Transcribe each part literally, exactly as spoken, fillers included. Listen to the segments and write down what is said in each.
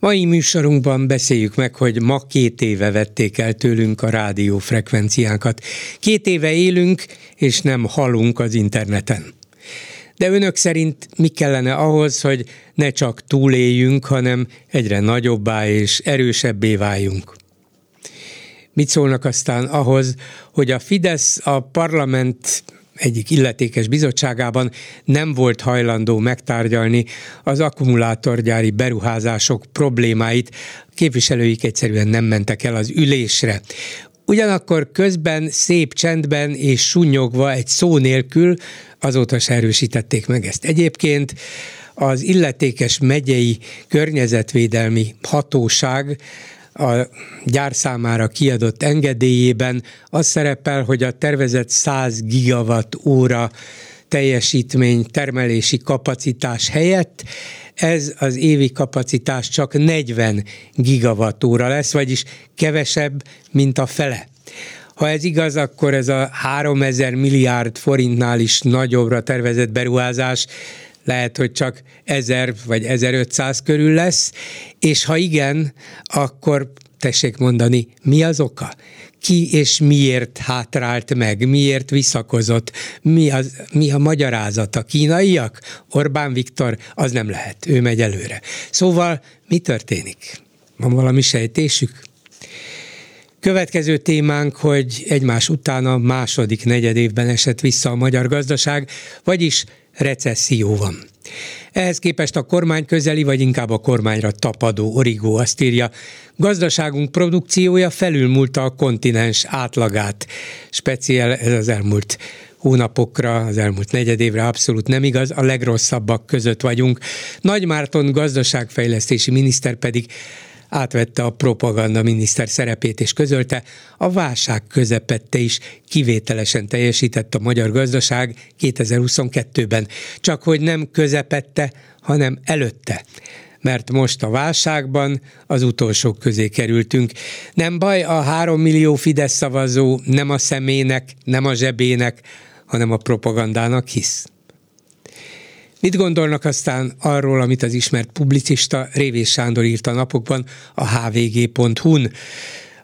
Mai műsorunkban beszéljük meg, hogy ma két éve vették el tőlünk a rádiófrekvenciánkat. Két éve élünk, és nem halunk az interneten. De önök szerint mi kellene ahhoz, hogy ne csak túléljünk, hanem egyre nagyobbá és erősebbé váljunk? Mit szólnak aztán ahhoz, hogy a Fidesz a parlament egyik illetékes bizottságában nem volt hajlandó megtárgyalni az akkumulátorgyári beruházások problémáit, a képviselőik egyszerűen nem mentek el az ülésre. Ugyanakkor közben szép csendben és sunnyogva egy szó nélkül azóta se erősítették meg ezt. Egyébként az illetékes megyei környezetvédelmi hatóság a gyár számára kiadott engedélyében az szerepel, hogy a tervezett száz gigawatt óra teljesítmény termelési kapacitás helyett ez az évi kapacitás csak negyven gigawatt óra lesz, vagyis kevesebb, mint a fele. Ha ez igaz, akkor ez a háromezer milliárd forintnál is nagyobbra tervezett beruházás lehet, hogy csak ezer vagy ezerötszáz körül lesz, és ha igen, akkor tessék mondani, mi az oka? Ki és miért hátrált meg, miért visszakozott, mi, az, mi a magyarázat? A kínaiak? Orbán Viktor? Az nem lehet, ő megy előre. Szóval mi történik? Van valami sejtésük? Következő témánk, hogy egymás után a második negyedévben esett vissza a magyar gazdaság, vagyis recesszió van. Ehhez képest a kormány közeli, vagy inkább a kormányra tapadó origó azt írja, gazdaságunk produkciója felülmúlta a kontinens átlagát. Speciál ez az elmúlt hónapokra, az elmúlt negyedévre abszolút nem igaz, a legrosszabbak között vagyunk. Nagy Márton gazdaságfejlesztési miniszter pedig átvette a propaganda miniszter szerepét és közölte, a válság közepette is kivételesen teljesített a magyar gazdaság kétezer-huszonkettőben. Csak hogy nem közepette, hanem előtte. Mert most a válságban az utolsók közé kerültünk. Nem baj, a három millió Fidesz szavazó nem a szemének, nem a zsebének, hanem a propagandának hisz. Mit gondolnak aztán arról, amit az ismert publicista Révész Sándor írt a napokban a hvg.hu-n?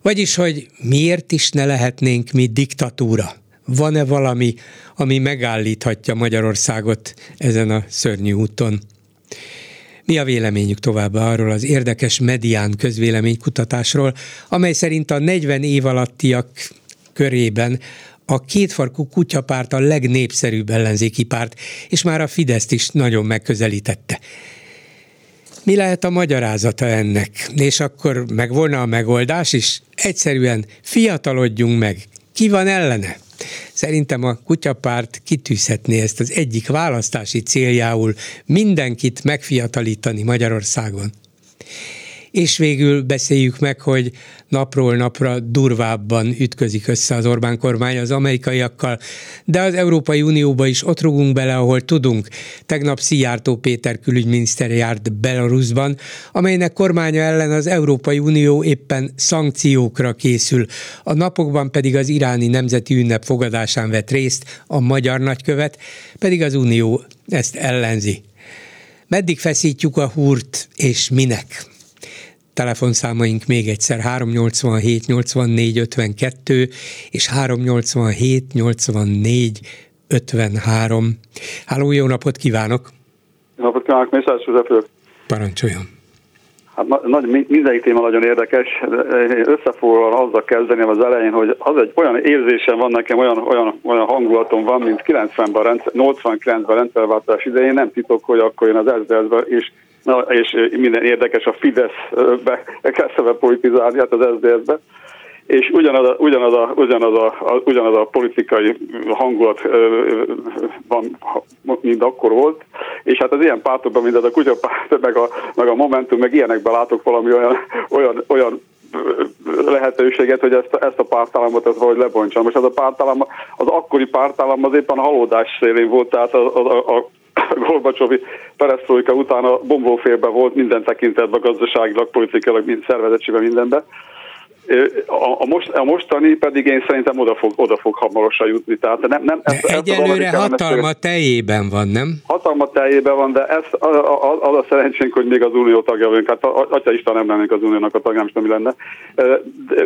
Vagyis, hogy miért is ne lehetnénk mi diktatúra? Van-e valami, ami megállíthatja Magyarországot ezen a szörnyű úton? Mi a véleményük továbbá arról az érdekes medián közvéleménykutatásról, amely szerint a negyven év alattiak körében a kétfarkú kutyapárt a legnépszerűbb ellenzéki párt, és már a Fideszt is nagyon megközelítette. Mi lehet a magyarázata ennek? És akkor megvolna a megoldás is? Egyszerűen fiatalodjunk meg. Ki van ellene? Szerintem a kutyapárt kitűzhetné ezt az egyik választási céljául, mindenkit megfiatalítani Magyarországon. És végül beszéljük meg, hogy napról napra durvábban ütközik össze az Orbán kormány az amerikaiakkal, de az Európai Unióba is ott rúgunk bele, ahol tudunk. Tegnap Szijjártó Péter külügyminiszter járt Belarusban, amelynek kormánya ellen az Európai Unió éppen szankciókra készül. A napokban pedig az iráni nemzeti ünnep fogadásán vett részt a magyar nagykövet, pedig az Unió ezt ellenzi. Meddig feszítjük a húrt, és minek? Telefonszámaink még egyszer három nyolcvanhét, nyolcvannégy, ötvenkettő és három nyolcvanhét, nyolcvannégy, ötvenhárom. Háló, jó napot kívánok! Jó napot kívánok, Mészáros József vagyok. Parancsoljon! Hát, na, nagy, mindegyik téma nagyon érdekes. Összefoglalva azzal kezdeném az elején, hogy az egy olyan érzésem van nekem, olyan, olyan, olyan hangulatom van, mint kilencvenben, nyolcvankilencben rendszerváltás idején, nem titok, hogy akkor jön az ezredben is. Na, és minden érdekes, a Fideszbe kezdte be politizálni, hát az es zé es-be, és ugyanaz a, ugyanaz a, ugyanaz a, ugyanaz a politikai hangulat van, mint akkor volt, és hát az ilyen pártokban, mint az a kutyapárt, meg a, meg a Momentum, meg ilyenekben látok valami olyan, olyan, olyan lehetőséget, hogy ezt, ezt a pártállamot ezt valahogy lebontsam. Most ez a pártállam, az akkori pártállam az éppen halódás szélén volt, tehát a, a, a Gorbacsovi peresztrojka után a bomlófélben volt minden tekintetben, gazdaságilag, politikailag, mind szervezettségben, mindenben. A, most, a mostani pedig én szerintem oda fog, oda fog hamarosan jutni. Tehát nem, nem, ezt, egyelőre ezt hatalma teljében van, nem? Hatalma teljében van, de ez az a, a, a szerencsénk, hogy még az unió tagja vagyunk. Hát atyaisten, nem lennénk az uniónak a tagja, nem lenne.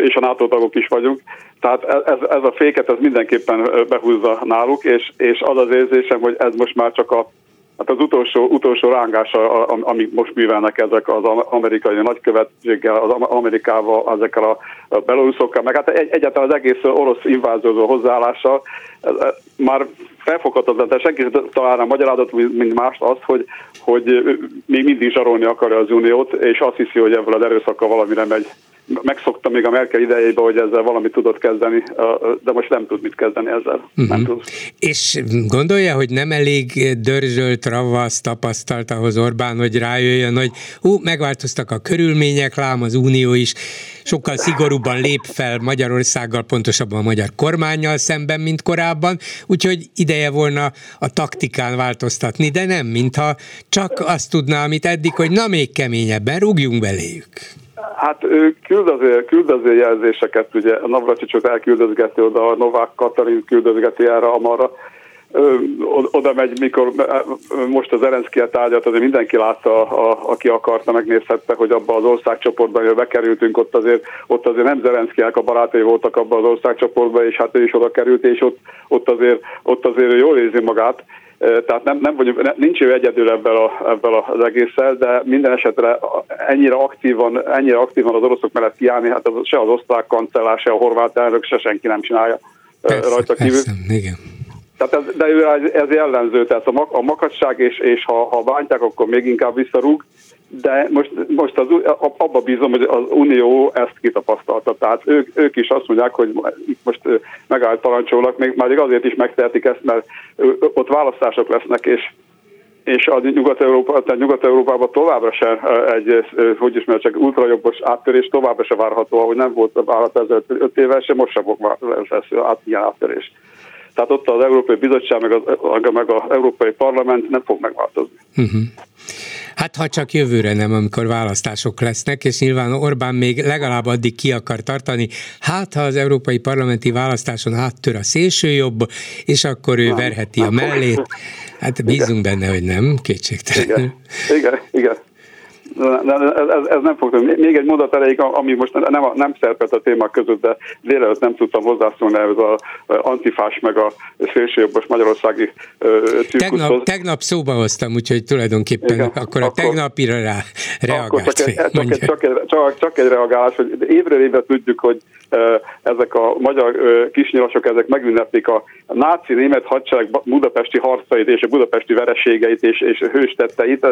És a NATO tagok is vagyunk. Tehát ez, ez a féket, ez mindenképpen behúzza náluk, és, és az az érzésem, hogy ez most már csak a Hát az utolsó, utolsó rángása, amit most művelnek ezek az amerikai nagykövetséggel, az Amerikával, ezekkel a beloruszokkal, meg hát egy, egyáltalán az egész orosz inváziózó hozzáállással már felfoghatatlan, tehát senki találna magyarázat, mint más azt, hogy, hogy még mindig zsarolni akarja az uniót, és azt hiszi, hogy ebből az erőszakkal valamire megy. Megszoktam még a Merkel idejében, hogy ezzel valamit tudott kezdeni, de most nem tud mit kezdeni ezzel. Uh-huh. Nem tud. És gondolja, hogy nem elég dörzsölt ravasz tapasztalt ahhoz Orbán, hogy rájöjjön, hogy hú, megváltoztak a körülmények, lám az Unió is sokkal szigorúbban lép fel Magyarországgal, pontosabban a magyar kormánnyal szemben, mint korábban, úgyhogy ideje volna a taktikán változtatni, de nem, mintha csak azt tudná, amit eddig, hogy na még keményebben rúgjunk beléjük. Hát ő küldöző, küldöző jelzéseket, ugye a Navracsicsot elküldözgeti oda, a Novák Katalin küldözgeti erre, amarra, oda megy, mikor most az Zelenszkij tárgyat, azért mindenki látta, a, a, aki akarta, megnézhette, hogy abba az országcsoportban, ahol bekerültünk, ott azért, ott azért nem Zelenszkijek a barátai voltak abban az országcsoportban, és hát ő is oda került, és ott, ott, azért, ott azért jól érzi magát. Tehát nem, nem vagyunk, nincs ő egyedül ebben, a, ebben az egésszel, de minden esetre ennyire aktívan, ennyire aktívan az oroszok mellett kiállni, hát az, se az osztrák kancellár, se a horvát elnök, se senki nem csinálja persze, rajta kívül. Persze, igen. Tehát ez, de ő ez jellemző, tehát a, mak, a makacság, és, és ha, ha bántják, akkor még inkább visszarúg, de most, most az, abba bízom, hogy az Unió ezt kitapasztalta. Tehát ők, ők is azt mondják, hogy itt most megállt parancsolnak, még már azért is megtehetik ezt, mert ott választások lesznek, és, és a Nyugat-Európa, Nyugat-Európában továbbra sem egy, hogy ismer, csak ultrajobbos áttörés továbbra sem várható, ahogy nem volt választás öt évvel, sem most sem lesz ilyen áttörés. Tehát ott az Európai Bizottság, meg az, meg az Európai Parlament nem fog megváltozni. Uh-huh. Hát ha csak jövőre nem, amikor választások lesznek, és nyilván Orbán még legalább addig ki akar tartani, hát ha az európai parlamenti választáson áttör a szélsőjobb, és akkor ő verheti a mellét. Hát bízunk benne, hogy nem, kétségtelenül. Igen, igen, igen. Ez, ez, ez nem fog tenni. Még egy mondat elejéig, ami most nem, nem szerepelt a témák között, de délelőtt nem tudtam hozzászólni ez az antifás meg a szélsőjobbos magyarországi cirkuszhoz. Tegnap, tegnap szóba hoztam, úgyhogy tulajdonképpen igen, akkor a akkor, tegnapira rá reagált. Csak, fél, egy, csak, egy, csak, csak egy reagálás, hogy évről évre tudjuk, hogy ezek a magyar kisnyilasok, ezek megünneplik a náci német hadsereg budapesti harcait és a budapesti vereségeit és, és hőstetteit,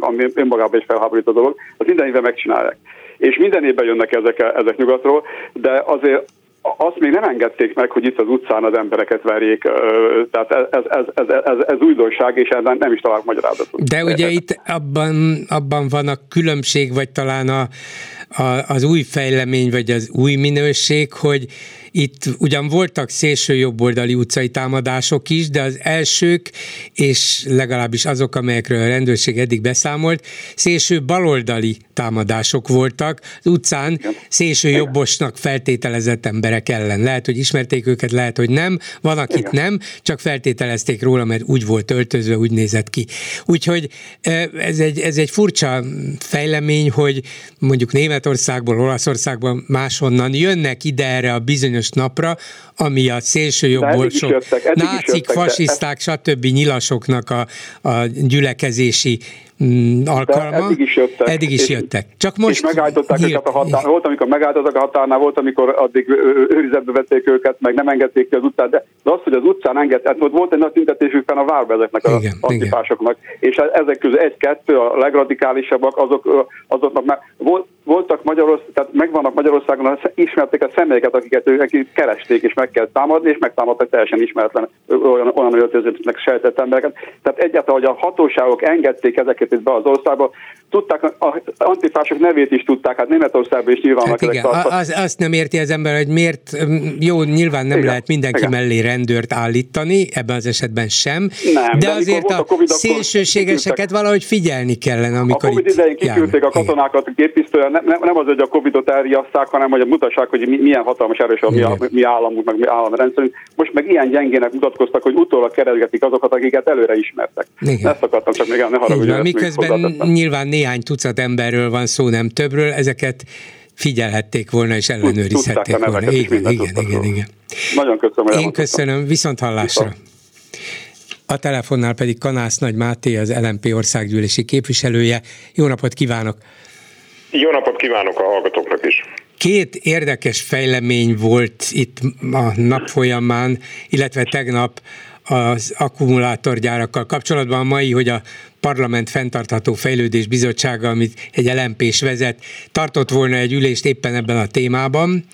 ami önmagában is felháborít a dolog, az minden évben megcsinálják. És minden évben jönnek ezek, ezek nyugatról, de azért azt még nem engedték meg, hogy itt az utcán az embereket verjék, tehát ez, ez, ez, ez, ez, ez újdonság, és ezzel nem is találok magyarázatot. De ugye itt abban, abban van a különbség, vagy talán a, a, az új fejlemény, vagy az új minőség, hogy itt ugyan voltak szélső jobboldali utcai támadások is, de az elsők, és legalábbis azok, amelyekről a rendőrség eddig beszámolt, szélső baloldali támadások voltak az utcán szélső jobbosnak feltételezett emberek ellen. Lehet, hogy ismerték őket, lehet, hogy nem. Van, akit nem, csak feltételezték róla, mert úgy volt öltözve, úgy nézett ki. Úgyhogy ez egy, ez egy furcsa fejlemény, hogy mondjuk Németországból, Olaszországból, máshonnan jönnek ide erre a bizonyos napra, ami a szélsőjobbosok, jöttek, nácik, jöttek, fasiszták, stb. Nyilasoknak a, a gyülekezési alkalma. Eddig is jöttek. Eddig is jöttek. Csak most... És megállították nyil... őket a határ. Volt, amikor megállítottak a határnál, volt, amikor addig őrizetbe vették őket, meg nem engedték ki az utcán, de az, hogy az utcán engedték, volt egy nagy tüntetésükben a várba ezeknek az antifásoknak. És ezek közül egy-kettő a legradikálisabbak, azok, azoknak már voltak Magyarország, tehát megvannak Magyarországon, ismerték a személyeket, akiket ők keresték, és meg kell támadni, és megtámadtak teljesen ismeretlen olyan, olyan öltözőknek sejtett embereket. Tehát egyáltalán, hogy a hatóságok engedték ezeket lépett be az országba. Tudták, az antifások nevét is tudták, hát Németországban is nyilván. Hát igen, a, az, azt nem érti az ember, hogy miért, jó, nyilván nem igen, lehet mindenki igen. mellé rendőrt állítani, ebben az esetben sem, nem, de, de azért a, a COVID, szélsőségeseket valahogy figyelni kellene, amikor a COVID idején kiküldték a katonákat géppisztollyal, nem, nem az, hogy a Covidot elriasszák, hanem hogy mutassák, hogy milyen hatalmas erős a mi, mi államunk, meg mi államrendszerünk. Most meg ilyen gyengének mutatkoztak, hogy utólag keresgetik azokat, akiket előre ismertek. Igen. Ezt akartam csak még el, ne haragudjon. Miközben nyilván néhány tucat emberről van szó, nem többről, ezeket figyelhették volna és ellenőrizhették volna. Igen, igen, igen, igen, igen. Nagyon köszönöm. Én köszönöm, viszont hallásra. Viszont. A telefonnál pedig Kanász Nagy Máté, az el em pé országgyűlési képviselője. Jó napot kívánok! Jó napot kívánok a hallgatóknak is! Két érdekes fejlemény volt itt a nap folyamán, illetve tegnap az akkumulátorgyárakkal kapcsolatban. A mai, hogy a Parlament Fenntartható Fejlődés Bizottsága, amit egy el em pés vezet, tartott volna egy ülést éppen ebben a témában,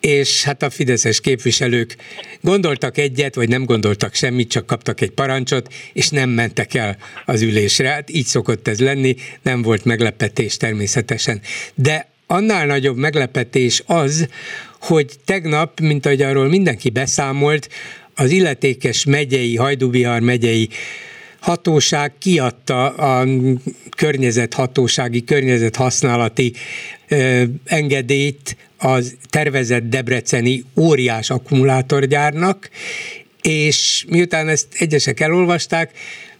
és hát a fideszes képviselők gondoltak egyet, vagy nem gondoltak semmit, csak kaptak egy parancsot, és nem mentek el az ülésre. Hát így szokott ez lenni, nem volt meglepetés természetesen. De annál nagyobb meglepetés az, hogy tegnap, mint ahogy arról mindenki beszámolt, az illetékes megyei, Hajdú-Bihar megyei hatóság kiadta a környezethatósági, környezethasználati ö, engedélyt az tervezett debreceni óriás akkumulátorgyárnak, és miután ezt egyesek elolvasták,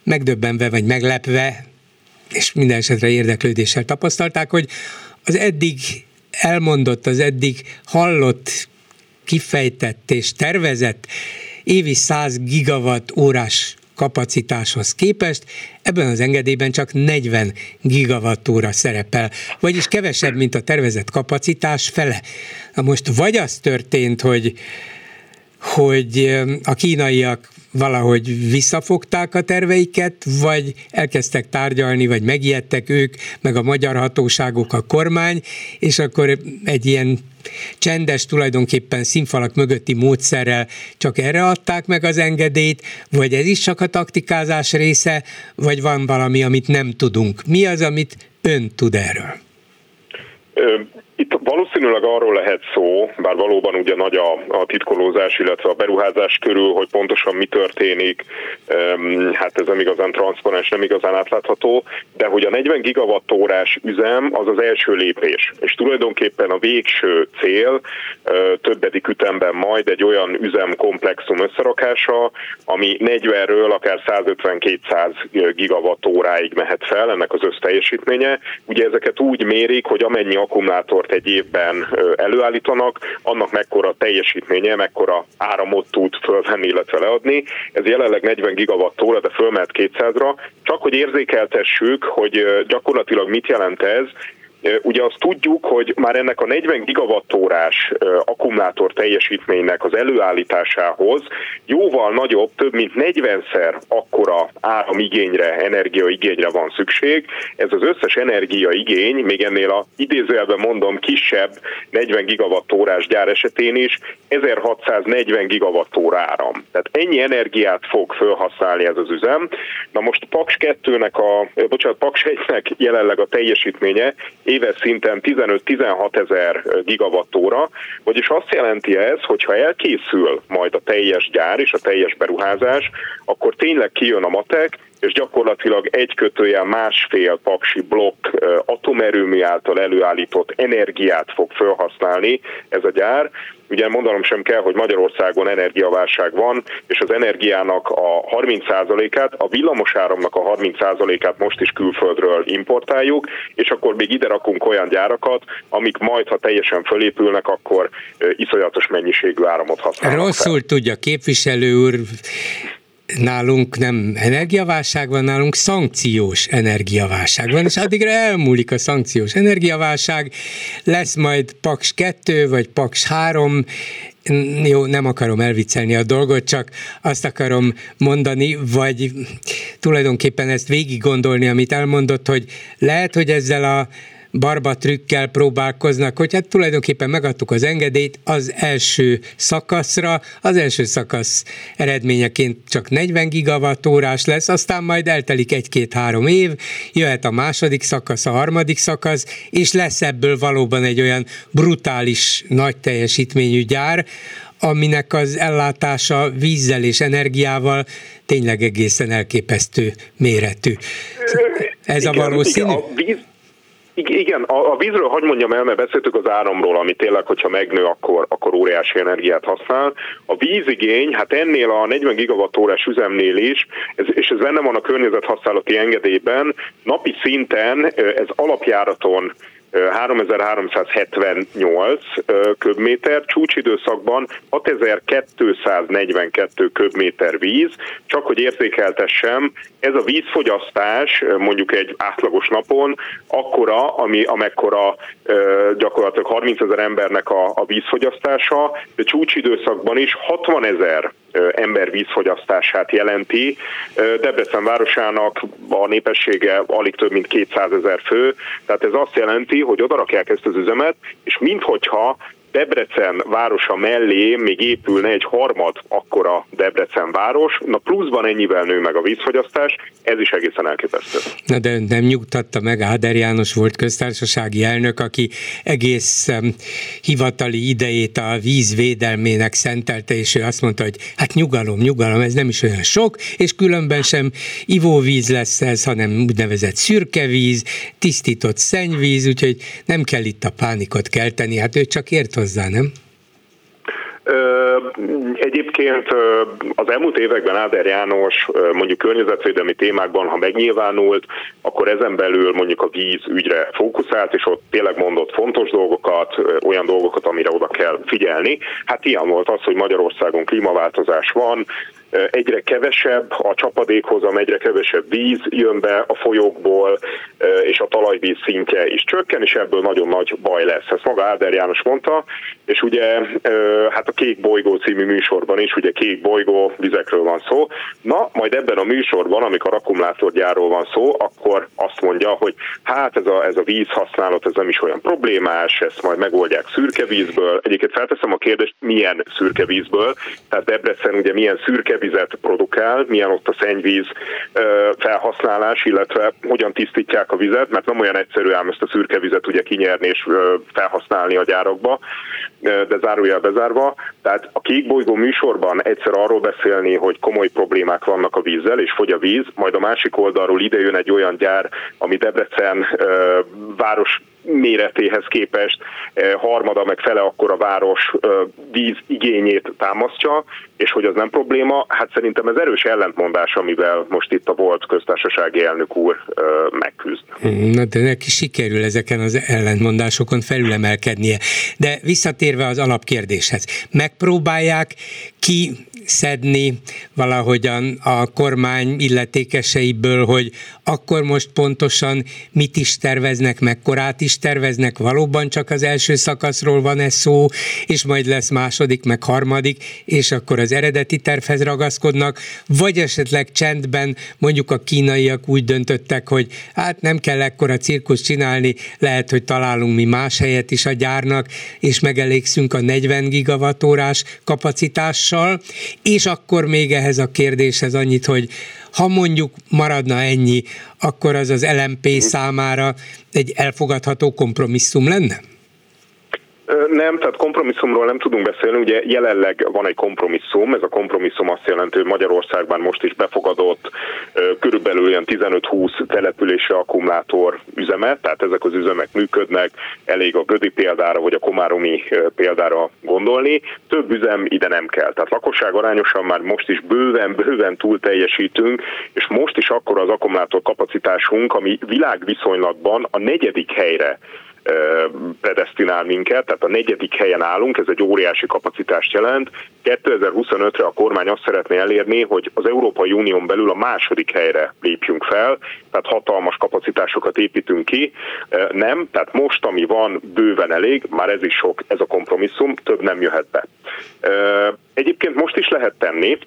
megdöbbenve vagy meglepve, és minden esetre érdeklődéssel tapasztalták, hogy az eddig elmondott, az eddig hallott, kifejtett és tervezett évi száz gigawatt órás kapacitáshoz képest ebben az engedélyben csak negyven gigawattóra szerepel, vagyis kevesebb, mint a tervezett kapacitás fele. Na most vagy az történt, hogy, hogy a kínaiak valahogy visszafogták a terveiket, vagy elkezdtek tárgyalni, vagy megijedtek ők, meg a magyar hatóságok, a kormány, és akkor egy ilyen csendes, tulajdonképpen színfalak mögötti módszerrel csak erre adták meg az engedélyt, vagy ez is csak a taktikázás része, vagy van valami, amit nem tudunk. Mi az, amit ön tud erről? Itt valószínűleg arról lehet szó, bár valóban ugye nagy a, a titkolózás, illetve a beruházás körül, hogy pontosan mi történik, hát ez nem igazán transzparens, nem igazán átlátható, de hogy a negyven gigawattórás üzem az az első lépés, és tulajdonképpen a végső cél többedik ütemben majd egy olyan üzemkomplexum összerakása, ami negyvenről akár száz ötven-kétszáz gigawattóráig mehet fel, ennek az összteljesítménye. Ugye ezeket úgy mérik, hogy amennyi akkumulátort egy évben előállítanak, annak mekkora teljesítménye, mekkora áramot tud fölvenni, illetve leadni. Ez jelenleg negyven gigawattóra, de fölmehet kétszázra. Csak hogy érzékeltessük, hogy gyakorlatilag mit jelent ez. Ugye azt tudjuk, hogy már ennek a negyven gigawattórás akkumulátor teljesítménynek az előállításához jóval nagyobb, több mint negyvenszer akkora áramigényre, energiaigényre van szükség. Ez az összes energiaigény, még ennél a idézőjelben mondom kisebb negyven gigawattórás gyár esetén is ezerhatszáznegyven gigawattóra áram. Tehát ennyi energiát fog felhasználni ez az üzem. Na most Paks kettőnek a, bocsánat, Paks egynek jelenleg a teljesítménye éves szinten tizenöt-tizenhat ezer gigawattóra, vagyis azt jelenti ez, hogy ha elkészül majd a teljes gyár és a teljes beruházás, akkor tényleg kijön a matek, és gyakorlatilag egy kötőjel másfél paksi blokk atomerőmű által előállított energiát fog felhasználni ez a gyár. Ugye mondanom sem kell, hogy Magyarországon energiaválság van, és az energiának a harminc százalékát, a villamosáramnak a harminc százalékát most is külföldről importáljuk, és akkor még ide rakunk olyan gyárakat, amik majd, ha teljesen fölépülnek, akkor iszonyatos mennyiségű áramot használnak. Rosszul tudja képviselő úr, nálunk nem energiaválság van, nálunk szankciós energiaválság van, és addigra elmúlik a szankciós energiaválság, lesz majd Paks kettő vagy Paks három, jó, nem akarom elviccelni a dolgot, csak azt akarom mondani, vagy tulajdonképpen ezt végig gondolni, amit elmondott, hogy lehet, hogy ezzel a barba trükkel próbálkoznak, hogy hát tulajdonképpen megadtuk az engedélyt az első szakaszra, az első szakasz eredményeként csak negyven gigawattórás lesz, aztán majd eltelik egy-két-három év, jöhet a második szakasz, a harmadik szakasz, és lesz ebből valóban egy olyan brutális, nagy teljesítményű gyár, aminek az ellátása vízzel és energiával tényleg egészen elképesztő méretű. Ez igen, a valószínű? Igen, a, víz, igen, a, a vízről hadd mondjam el, mert beszéltük az áramról, ami tényleg, hogyha megnő, akkor, akkor óriási energiát használ. A vízigény, hát ennél a negyven gigawattórás üzemnél is, ez, és ez benne van a környezethasználati engedélyben, napi szinten ez alapjáraton háromezer-háromszázhetvennyolc köbméter, csúcsidőszakban hatezer-kétszáznegyvenkettő köbméter víz. Csak hogy értékeltessem, ez a vízfogyasztás mondjuk egy átlagos napon akkora, ami, amekkora gyakorlatilag harmincezer embernek a, a vízfogyasztása, de csúcsidőszakban is hatvanezer ember vízfogyasztását jelenti. Debrecen városának a népessége alig több mint kétszázezer fő, tehát ez azt jelenti, hogy odarakják ezt az üzemet, és minthogyha Debrecen városa mellé még épülne egy harmad akkora Debrecen város, na pluszban ennyivel nő meg a vízfogyasztás, ez is egészen elképesztő. Na de nem nyugtatta meg Áder János volt köztársasági elnök, aki egész um, hivatali idejét a vízvédelmének szentelte, és ő azt mondta, hogy hát nyugalom, nyugalom, ez nem is olyan sok, és különben sem ivóvíz lesz ez, hanem úgynevezett szürkevíz, tisztított szennyvíz, úgyhogy nem kell itt a pánikot kelteni, hát ő csak ért hozzá, nem? Egyébként az elmúlt években Áder János mondjuk környezetvédelmi témákban, ha megnyilvánult, akkor ezen belül mondjuk a víz ügyre fókuszált, és ott tényleg mondott fontos dolgokat, olyan dolgokat, amire oda kell figyelni. Hát ilyen volt az, hogy Magyarországon klímaváltozás van, egyre kevesebb a csapadékhozam, egyre kevesebb víz jön be a folyókból, és a talajvíz szintje is csökken, és ebből nagyon nagy baj lesz. Ezt maga Áder János mondta, és ugye hát a Kék Bolygó című műsorban is, ugye Kék Bolygó, vizekről van szó. Na, majd ebben a műsorban, amikor akkumulátorgyárról van szó, akkor azt mondja, hogy hát ez a, ez a vízhasználat, ez nem is olyan problémás, ezt majd megoldják szürke vízből. Egyébként felteszem a kérdést, milyen szürke vízből, tehát Debrecen ugye milyen szürke vizet produkál, milyen ott a szennyvíz felhasználás, illetve hogyan tisztítják a vizet, mert nem olyan egyszerű ám ezt a szürke vizet ugye kinyerni és felhasználni a gyárakba, de zárójel bezárva. Tehát a Kék Bolygó műsorban egyszer arról beszélni, hogy komoly problémák vannak a vízzel, és fogy a víz, majd a másik oldalról ide jön egy olyan gyár, ami Debrecen város méretéhez képest harmada meg fele akkora város víz igényét támasztja, és hogy az nem probléma, hát szerintem ez erős ellentmondás, amivel most itt a volt köztársasági elnök úr megküzd. Na de neki sikerül ezeken az ellentmondásokon felülemelkednie. De visszatérve az alapkérdéshez, megpróbálják ki szedni valahogyan a kormány illetékeseiből, hogy akkor most pontosan mit is terveznek, mekkorát is terveznek, valóban csak az első szakaszról van ez szó, és majd lesz második, meg harmadik, és akkor az eredeti tervhez ragaszkodnak, vagy esetleg csendben mondjuk a kínaiak úgy döntöttek, hogy hát nem kell ekkora cirkuszt csinálni, lehet, hogy találunk mi más helyet is a gyárnak, és megelégszünk a negyven gigawattórás kapacitással, és akkor még ehhez a kérdéshez annyit, hogy ha mondjuk maradna ennyi, akkor az az el em pé számára egy elfogadható kompromisszum lenne? Nem, tehát kompromisszumról nem tudunk beszélni, ugye jelenleg van egy kompromisszum, ez a kompromisszum azt jelenti, hogy Magyarországban most is befogadott körülbelül ilyen tizenöt-húsz településre akkumulátor üzemet, tehát ezek az üzemek működnek, elég a gödi példára vagy a komáromi példára gondolni, több üzem ide nem kell, tehát lakosság arányosan már most is bőven-bőven túl teljesítünk, és most is akkor az akkumulátor kapacitásunk, ami világviszonylatban a negyedik helyre predesztinál minket, tehát a negyedik helyen állunk, ez egy óriási kapacitást jelent. kétezer-huszonötre a kormány azt szeretné elérni, hogy az Európai Unión belül a második helyre lépjünk fel, tehát hatalmas kapacitásokat építünk ki. Nem, tehát most, ami van, bőven elég, már ez is sok, ez a kompromisszum, több nem jöhet be. Egyébként most is lehet tenni.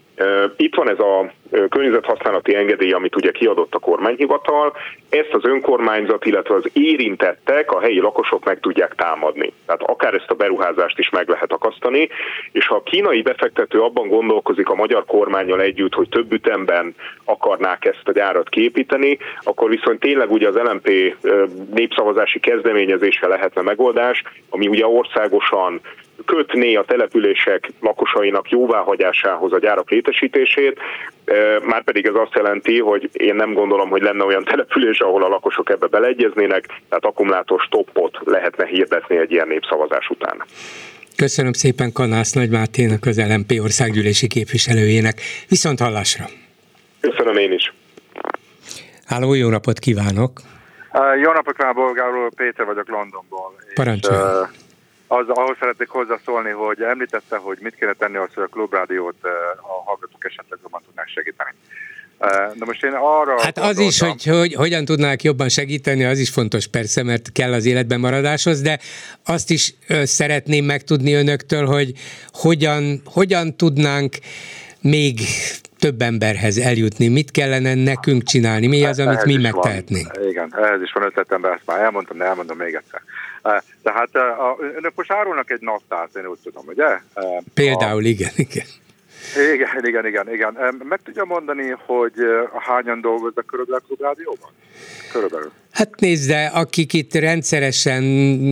Itt van ez a környezethasználati engedély, amit ugye kiadott a kormányhivatal. Ezt az önkormányzat, illetve az érintettek, a helyi lakosok meg tudják támadni. Tehát akár ezt a beruházást is meg lehet akasztani. És ha a kínai befektető abban gondolkozik a magyar kormánnyal együtt, hogy több ütemben akarnák ezt a gyárat kiépíteni, akkor viszont tényleg ugye az el em pé népszavazási kezdeményezése lehetne megoldás, ami ugye országosan kötné a települések lakosainak jóváhagyásához a gyárak létesítését, már pedig ez azt jelenti, hogy én nem gondolom, hogy lenne olyan település, ahol a lakosok ebbe beleegyeznének, tehát akkumulátor stoppot lehetne hirdetni egy ilyen népszavazás után. Köszönöm szépen Kanász Nagy Máténak, az el em pé országgyűlési képviselőjének. Viszont hallásra! Köszönöm én is! Háló, jó napot kívánok! Uh, jó napot kívánok, Bolgár Péter vagyok Londonból. Parancsolj! Az, ahhoz szeretnék hozzászólni, hogy említette, hogy mit kéne tenni az, hogy a Klubrádiót a hallgatók esetleg jobban tudnák segíteni. Na most én arra... Hát az is, hogy, hogy hogyan tudnák jobban segíteni, az is fontos persze, mert kell az életben maradáshoz, de azt is szeretném megtudni önöktől, hogy hogyan, hogyan tudnánk még több emberhez eljutni, mit kellene nekünk csinálni, mi az, amit mi megtehetnénk. Van. Igen, ez is van ötletemben, ezt már elmondtam, de elmondom még egyszer. Tehát önök most árulnak egy naptárt, én úgy tudom, ugye? Például, a... igen, igen. Igen, igen, igen, igen. Meg tudja mondani, hogy hányan dolgoznak körülbelül a Klubrádióban? Körülbelül. Hát nézd, de akik itt rendszeresen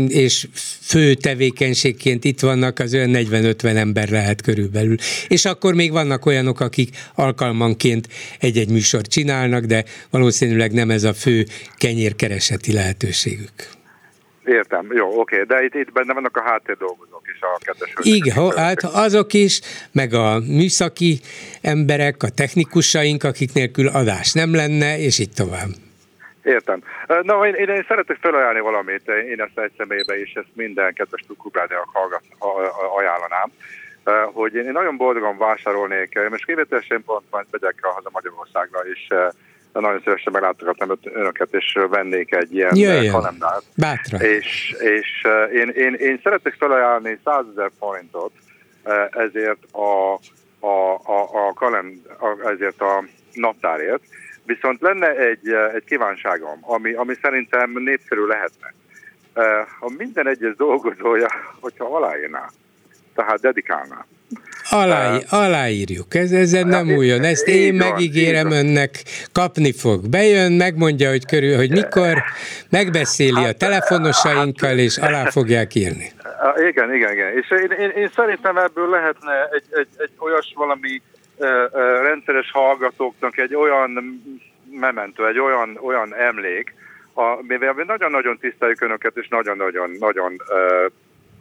és fő tevékenységként itt vannak, az olyan negyven-ötven ember lehet körülbelül. És akkor még vannak olyanok, akik alkalmanként egy-egy műsort csinálnak, de valószínűleg nem ez a fő kenyérkereseti lehetőségük. Értem, jó, oké, de itt, itt benne vannak a háttérdolgozók is, a kettes hölgyek. Igen, hát azok is, meg a műszaki emberek, a technikusaink, akik nélkül adás nem lenne, és így tovább. Értem. Na, én, én, én szeretek felajánlni valamit, én ezt egy személybe is, ezt minden kettes Klubrádiónak hallgat, ajánlanám, hogy én nagyon boldogan vásárolnék, most kivételesen pont majd megyek haza Magyarországra, és nagyon szívesen meglátogatnám önöket, és vennék egy ilyen Jöjjön. kalendát. Bátran. És, és én, én, én szeretnék felajánlni százezer forintot ezért a, a, a, a, kalend, ezért a naptárért, viszont lenne egy, egy kívánságom, ami, ami szerintem népszerű lehetne. A minden egyes dolgozója, hogyha aláírná, tehát dedikálná. Alá, aláírjuk, ez, ezzel nem újon, ezt én megígérem önnek, kapni fog, bejön, megmondja, hogy körül, hogy mikor, megbeszéli a telefonosainkkal, és alá fogják írni. Igen, igen, igen, és én, én, én szerintem ebből lehetne egy, egy, egy olyas valami uh, uh, rendszeres hallgatóknak egy olyan mementő, egy olyan, olyan emlék, amivel nagyon-nagyon tiszteljük önöket, és nagyon-nagyon-nagyon uh,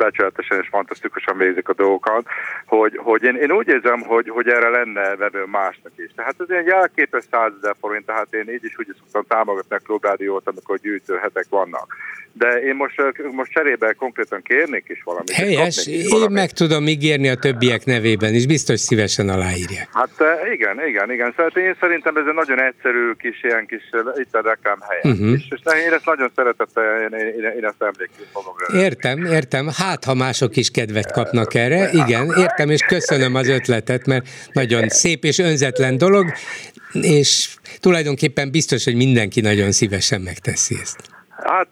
becsületesen és fantasztikusan végzik a dolgokat, hogy, hogy én, én úgy érzem, hogy, hogy erre lenne vevő másnak is. Tehát ez ilyen jelképes százezer forint, tehát én így is úgy is szoktam támogatni a Klubrádiót, amikor gyűjtőhetek vannak. De én most, most cserébe konkrétan kérnék is valamit. Helyes, is valamit. Én meg tudom ígérni a többiek nevében is, biztos szívesen aláírják. Hát igen, igen, igen. Szóval én szerintem ez egy nagyon egyszerű kis, ilyen kis itt a reklám helyen. Uh-huh. És, és én ezt nagyon szeretettel, én, én, én ezt emlékni fogom. Értem, értem. Hát, ha mások is kedvet kapnak erre, igen, értem, és köszönöm az ötletet, mert nagyon szép és önzetlen dolog, és tulajdonképpen biztos, hogy mindenki nagyon szívesen megteszi ezt. Hát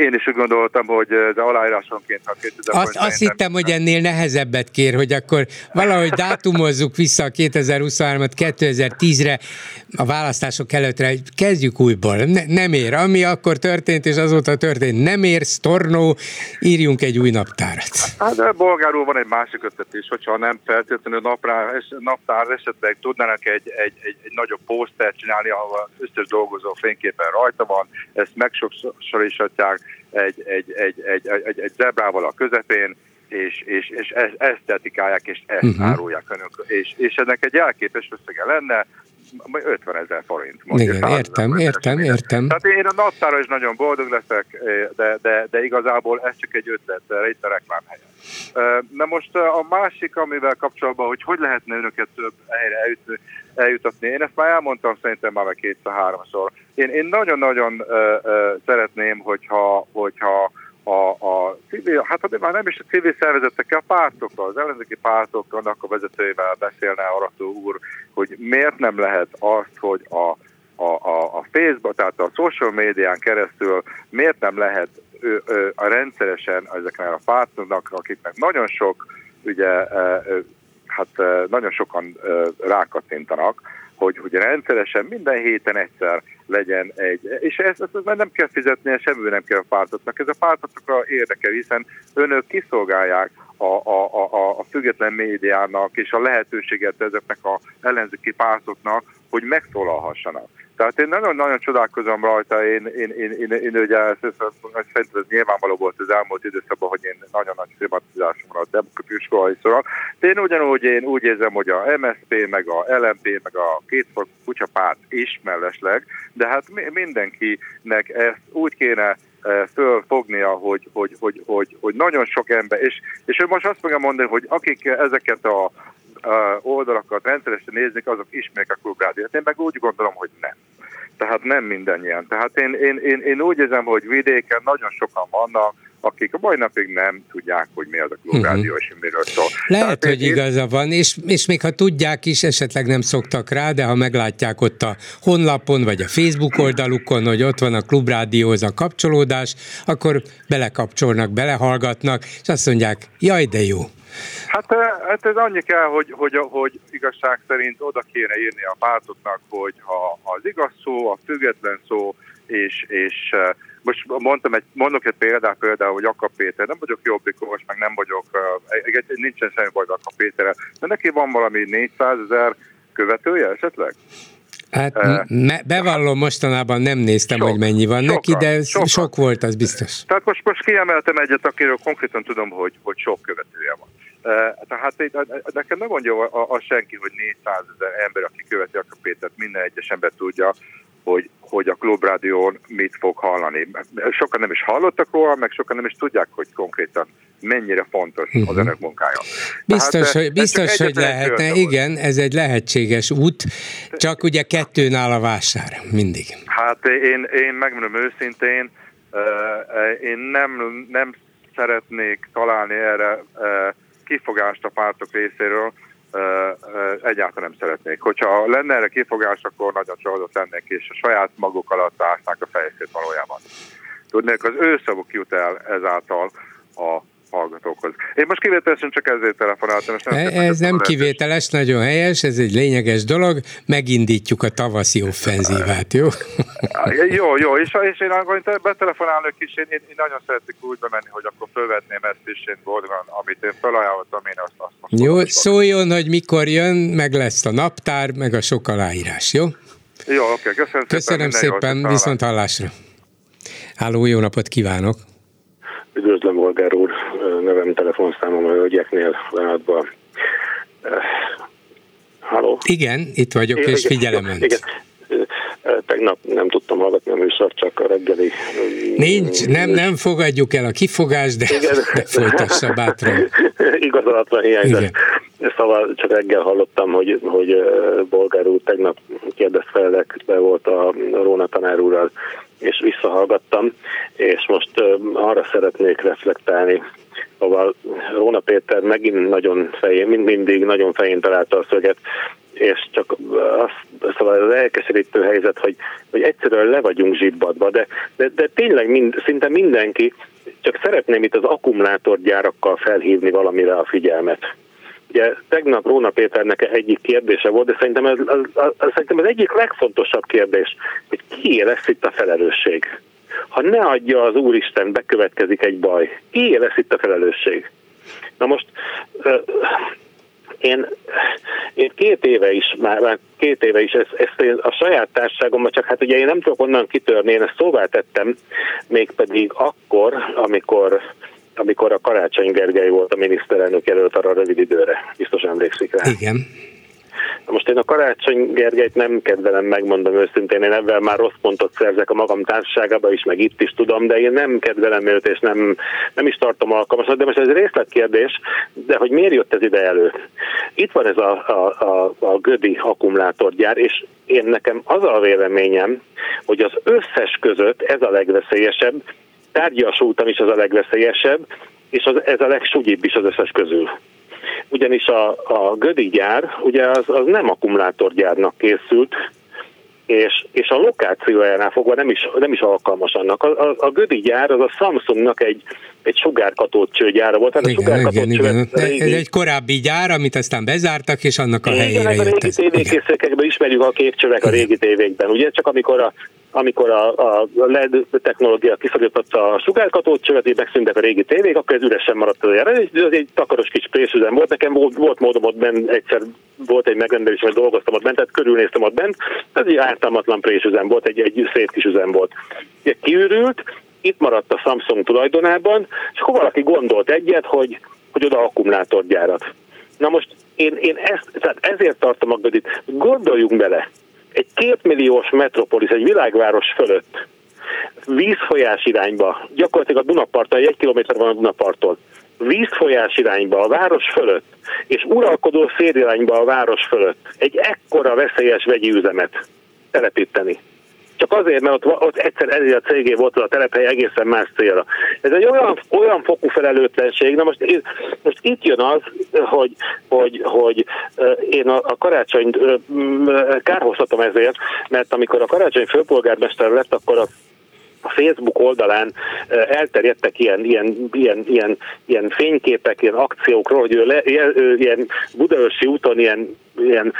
én is úgy gondoltam, hogy az aláírásonként... Azt, azt hittem, hogy ennél nehezebbet kér, hogy akkor valahogy dátumozzuk vissza a kétezer-huszonhármat kétezer-tízre, a választások előttre, hogy kezdjük újból. Ne, nem ér, ami akkor történt, és azóta történt. Nem ér, sztornó, írjunk egy új naptárat. Hát Bolgár úr, van egy másik ötlet is, hogyha nem feltétlenül napra, naptár esetleg tudnának egy, egy, egy, egy nagyobb pósztert csinálni, ahol összes dolgozó fényképen rajta van, ezt meg sorisatják egy, egy, egy, egy, egy, egy zebrával a közepén, és, és, és ezt tetikálják, és ezt uh-huh. árulják önök. És, és ennek egy elképes összege lenne, majd ötvenezer forint. Igen, értem, értem, értem. Tehát én a naptára is nagyon boldog leszek, de, de, de igazából ez csak egy ötlet, de itt a reklám helyen. Na most a másik, amivel kapcsolatban, hogy hogy lehetne önöket több helyre eljutni, eljutatni, én ezt már elmondtam, szerintem már meg kétszer-háromszor. Én, én nagyon-nagyon uh, uh, szeretném, hogyha, hogyha a, a civil, hát már nem is a civil szervezetekkel, a pártokkal, az ellenzéki pártoknak a vezetőivel beszélne Arató úr, hogy miért nem lehet azt, hogy a A, a, a Facebook, tehát a social médián keresztül miért nem lehet ő, ő, a rendszeresen ezeknek a pártoknak, akiknek nagyon sok, ugye, hát nagyon sokan rákattintanak, hogy, hogy rendszeresen minden héten egyszer legyen egy, és ezt, ezt nem kell fizetnie, semmi nem kell a pártoknak, ez a pártokra érdekel, hiszen önök kiszolgálják a, a, a, a független médiának és a lehetőséget ezeknek az ellenzéki pártoknak, hogy megszólalhassanak. Tehát én nagyon-nagyon csodálkozom rajta, én, én, én, én, én ugye szerintem ez nyilvánvaló volt az elmúlt időszakban, hogy én nagyon nagy szimatizásom van a demokratikus koalícióra. De én ugyanúgy én úgy érzem, hogy a em es zé pé, meg a el em pé, meg a kétfarkú kutyapárt is mellesleg, de hát mindenkinek ezt úgy kéne fölfognia, hogy, hogy, hogy, hogy, hogy nagyon sok ember, és, és ő most azt fogja mondani, hogy akik ezeket a oldalakat rendszeresen nézik, azok ismerik a Klubrádiót. Én meg úgy gondolom, hogy nem. Tehát nem mindannyian. Tehát én, én, én, én úgy érzem, hogy vidéken nagyon sokan vannak, akik a mai napig nem tudják, hogy mi az a Klubrádió, uh-huh. és miről szól. Lehet, tehát, hogy én... igaza van, és, és még ha tudják is, esetleg nem szoktak rá, de ha meglátják ott a honlapon, vagy a Facebook oldalukon, hogy ott van a Klubrádióhoz a kapcsolódás, akkor belekapcsolnak, belehallgatnak, és azt mondják, jaj, de jó. Hát, hát ez annyi kell, hogy, hogy, hogy igazság szerint oda kéne írni a pártoknak, hogy a, az igaz szó, a független szó, és, és most mondtam egy, mondok egy példát például, hogy Akka Péter, nem vagyok jobbikos, meg nem vagyok, nincsen semmi baj Akka Péterrel, de neki van valami négyszázezer követője esetleg? Hát me, bevallom, mostanában nem néztem, sok, hogy mennyi van sokan, neki, de sokan. Sok volt, az biztos. Tehát most, most kiemeltem egyet, akiről konkrétan tudom, hogy, hogy sok követője van. Tehát nekem nem mondja az senki, hogy négyszázezer ember, aki követi a Pétert, minden egyes ember tudja, hogy, hogy a Klubrádión mit fog hallani. Sokan nem is hallottak róla, meg sokan nem is tudják, hogy konkrétan mennyire fontos az uh-huh. önök munkája. Biztos, hát, hogy, biztos, hogy lehetne, igen, ez egy lehetséges út, csak ugye kettőn áll a vásár, mindig. Hát én, én megmondom őszintén, én nem, nem szeretnék találni erre kifogást a pártok részéről, egyáltalán nem szeretnék. Hogyha lenne erre kifogás, akkor nagyon csalódott lennék, és a saját maguk alatt ásnák a fejszét valójában. Tudnék, az ő szavuk jut el ezáltal a hallgatókhoz. Én most kivételesen csak ezért telefonáltam. Nem ez nem telefonál. Kivételes, nagyon helyes, ez egy lényeges dolog. Megindítjuk a tavaszi offenzívát, jó? jó, jó, és, és én akkor én betelefonálok is, én, én nagyon szeretnék úgy bemenni, hogy akkor fölvetném ezt is, én boldogan, amit én felajánlottam, én azt azt mondom. Jó, szóljon, hogy mikor jön, meg lesz a naptár, meg a sok aláírás, jó? Jó, oké, okay, köszönöm, köszönöm szépen. Köszönöm szépen, viszont hallásra. Háló, jó napot kívánok! Üdvözlöm, Bolgár úr, nevem, telefonszámom a hölgyeknél, Lenatban. Halló? Igen, itt vagyok, igen, és figyelem önt. Igen. Tegnap nem tudtam hallgatni a műsort, csak a reggeli... Nincs, nem, nem fogadjuk el a kifogást, de, de folytassa bátran. Igazolatlan hiányzott. Szóval csak reggel hallottam, hogy, hogy Bolgár úr tegnap kérdezfelekbe volt a Róna tanár úrral, és visszahallgattam, és most arra szeretnék reflektálni, ahol Róna Péter megint nagyon fején, mind mindig nagyon fején találta a szöget, és csak az, szóval az elkeserítő helyzet, hogy, hogy egyszerűen le vagyunk zsibbadva, de, de, de tényleg mind, szinte mindenki, csak szeretném itt az akkumulátorgyárakkal felhívni valamire a figyelmet. Ugye tegnap Róna Péternek egyik kérdése volt, de szerintem ez az, az, az, szerintem az egyik legfontosabb kérdés, hogy kié lesz itt a felelősség. Ha ne adja az Úristen, bekövetkezik egy baj. Kié lesz itt a felelősség? Na most... Uh, Én, én két éve is, már, már két éve is, ezt, ezt a saját társaságomban, csak hát ugye én nem tudok onnan kitörni, én ezt szóvá tettem, mégpedig akkor, amikor, amikor a Karácsony Gergely volt a miniszterelnök jelölt arra rövid időre, biztos emlékszik rá. Igen. Most én a Karácsony Gergelyt nem kedvelem, megmondom őszintén, én ebben már rossz pontot szerzek a magam társaságában is, meg itt is tudom, de én nem kedvelem őt, és nem, nem is tartom alkalmasnak, de most ez részletkérdés, de hogy miért jött ez ide elő? Itt van ez a, a, a, a gödi akkumulátorgyár, és én nekem az a véleményem, hogy az összes között ez a legveszélyesebb, tárgyas úton is az a legveszélyesebb, és az, ez a legsúgyibb is az összes közül. Ugyanis a, a gödi gyár ugye az, az nem akkumulátorgyárnak készült, és, és a lokációjánál fogva nem is, nem is alkalmas annak. A, a, a gödi gyár az a Samsungnak egy, egy sugárkatócső gyára volt. Hát igen, a igen, igen. Régi... Ez egy korábbi gyár, amit aztán bezártak, és annak a igen, helyére jött. A régi tévékészülékekben ismerjük a képcsövek a régi tévékben. Ugye csak amikor a amikor a, a el é dé technológia kiszorította a sugárkatócsövet, így megszűntek a régi tévék, akkor ez üresen maradt az a jelen, és ez egy takaros kis présüzem volt. Nekem volt, volt módom ott bent, egyszer volt egy megrendelés, mert dolgoztam ott bent, tehát körülnéztem ott bent, ez egy ártalmatlan présüzem volt, egy, egy szép kis üzem volt. Ugye kiürült, itt maradt a Samsung tulajdonában, és akkor valaki gondolt egyet, hogy, hogy oda akkumulátorgyárat. Na most én, én ezt, tehát ezért tartom a gödit, gondoljunk bele, egy kétmilliós metropolis, egy világváros fölött, vízfolyás irányba, gyakorlatilag a Dunaparton, egy kilométer van a Dunaparton, vízfolyás irányba, a város fölött, és uralkodó szélirányba a város fölött egy ekkora veszélyes vegyi üzemet telepíteni. Csak azért, mert ott, ott egyszer ezért a cégé volt a telephely egészen más célra. Ez egy olyan, olyan fokú felelőtlenség. Na most, most itt jön az, hogy, hogy, hogy én a, a karácsonyt kárhoztatom ezért, mert amikor a Karácsony főpolgármester lett, akkor a A Facebook oldalán elterjedtek ilyen, ilyen, ilyen, ilyen, ilyen fényképek, ilyen akciókról, hogy ő, le, ő ilyen Budaörsi úton ilyen, ilyen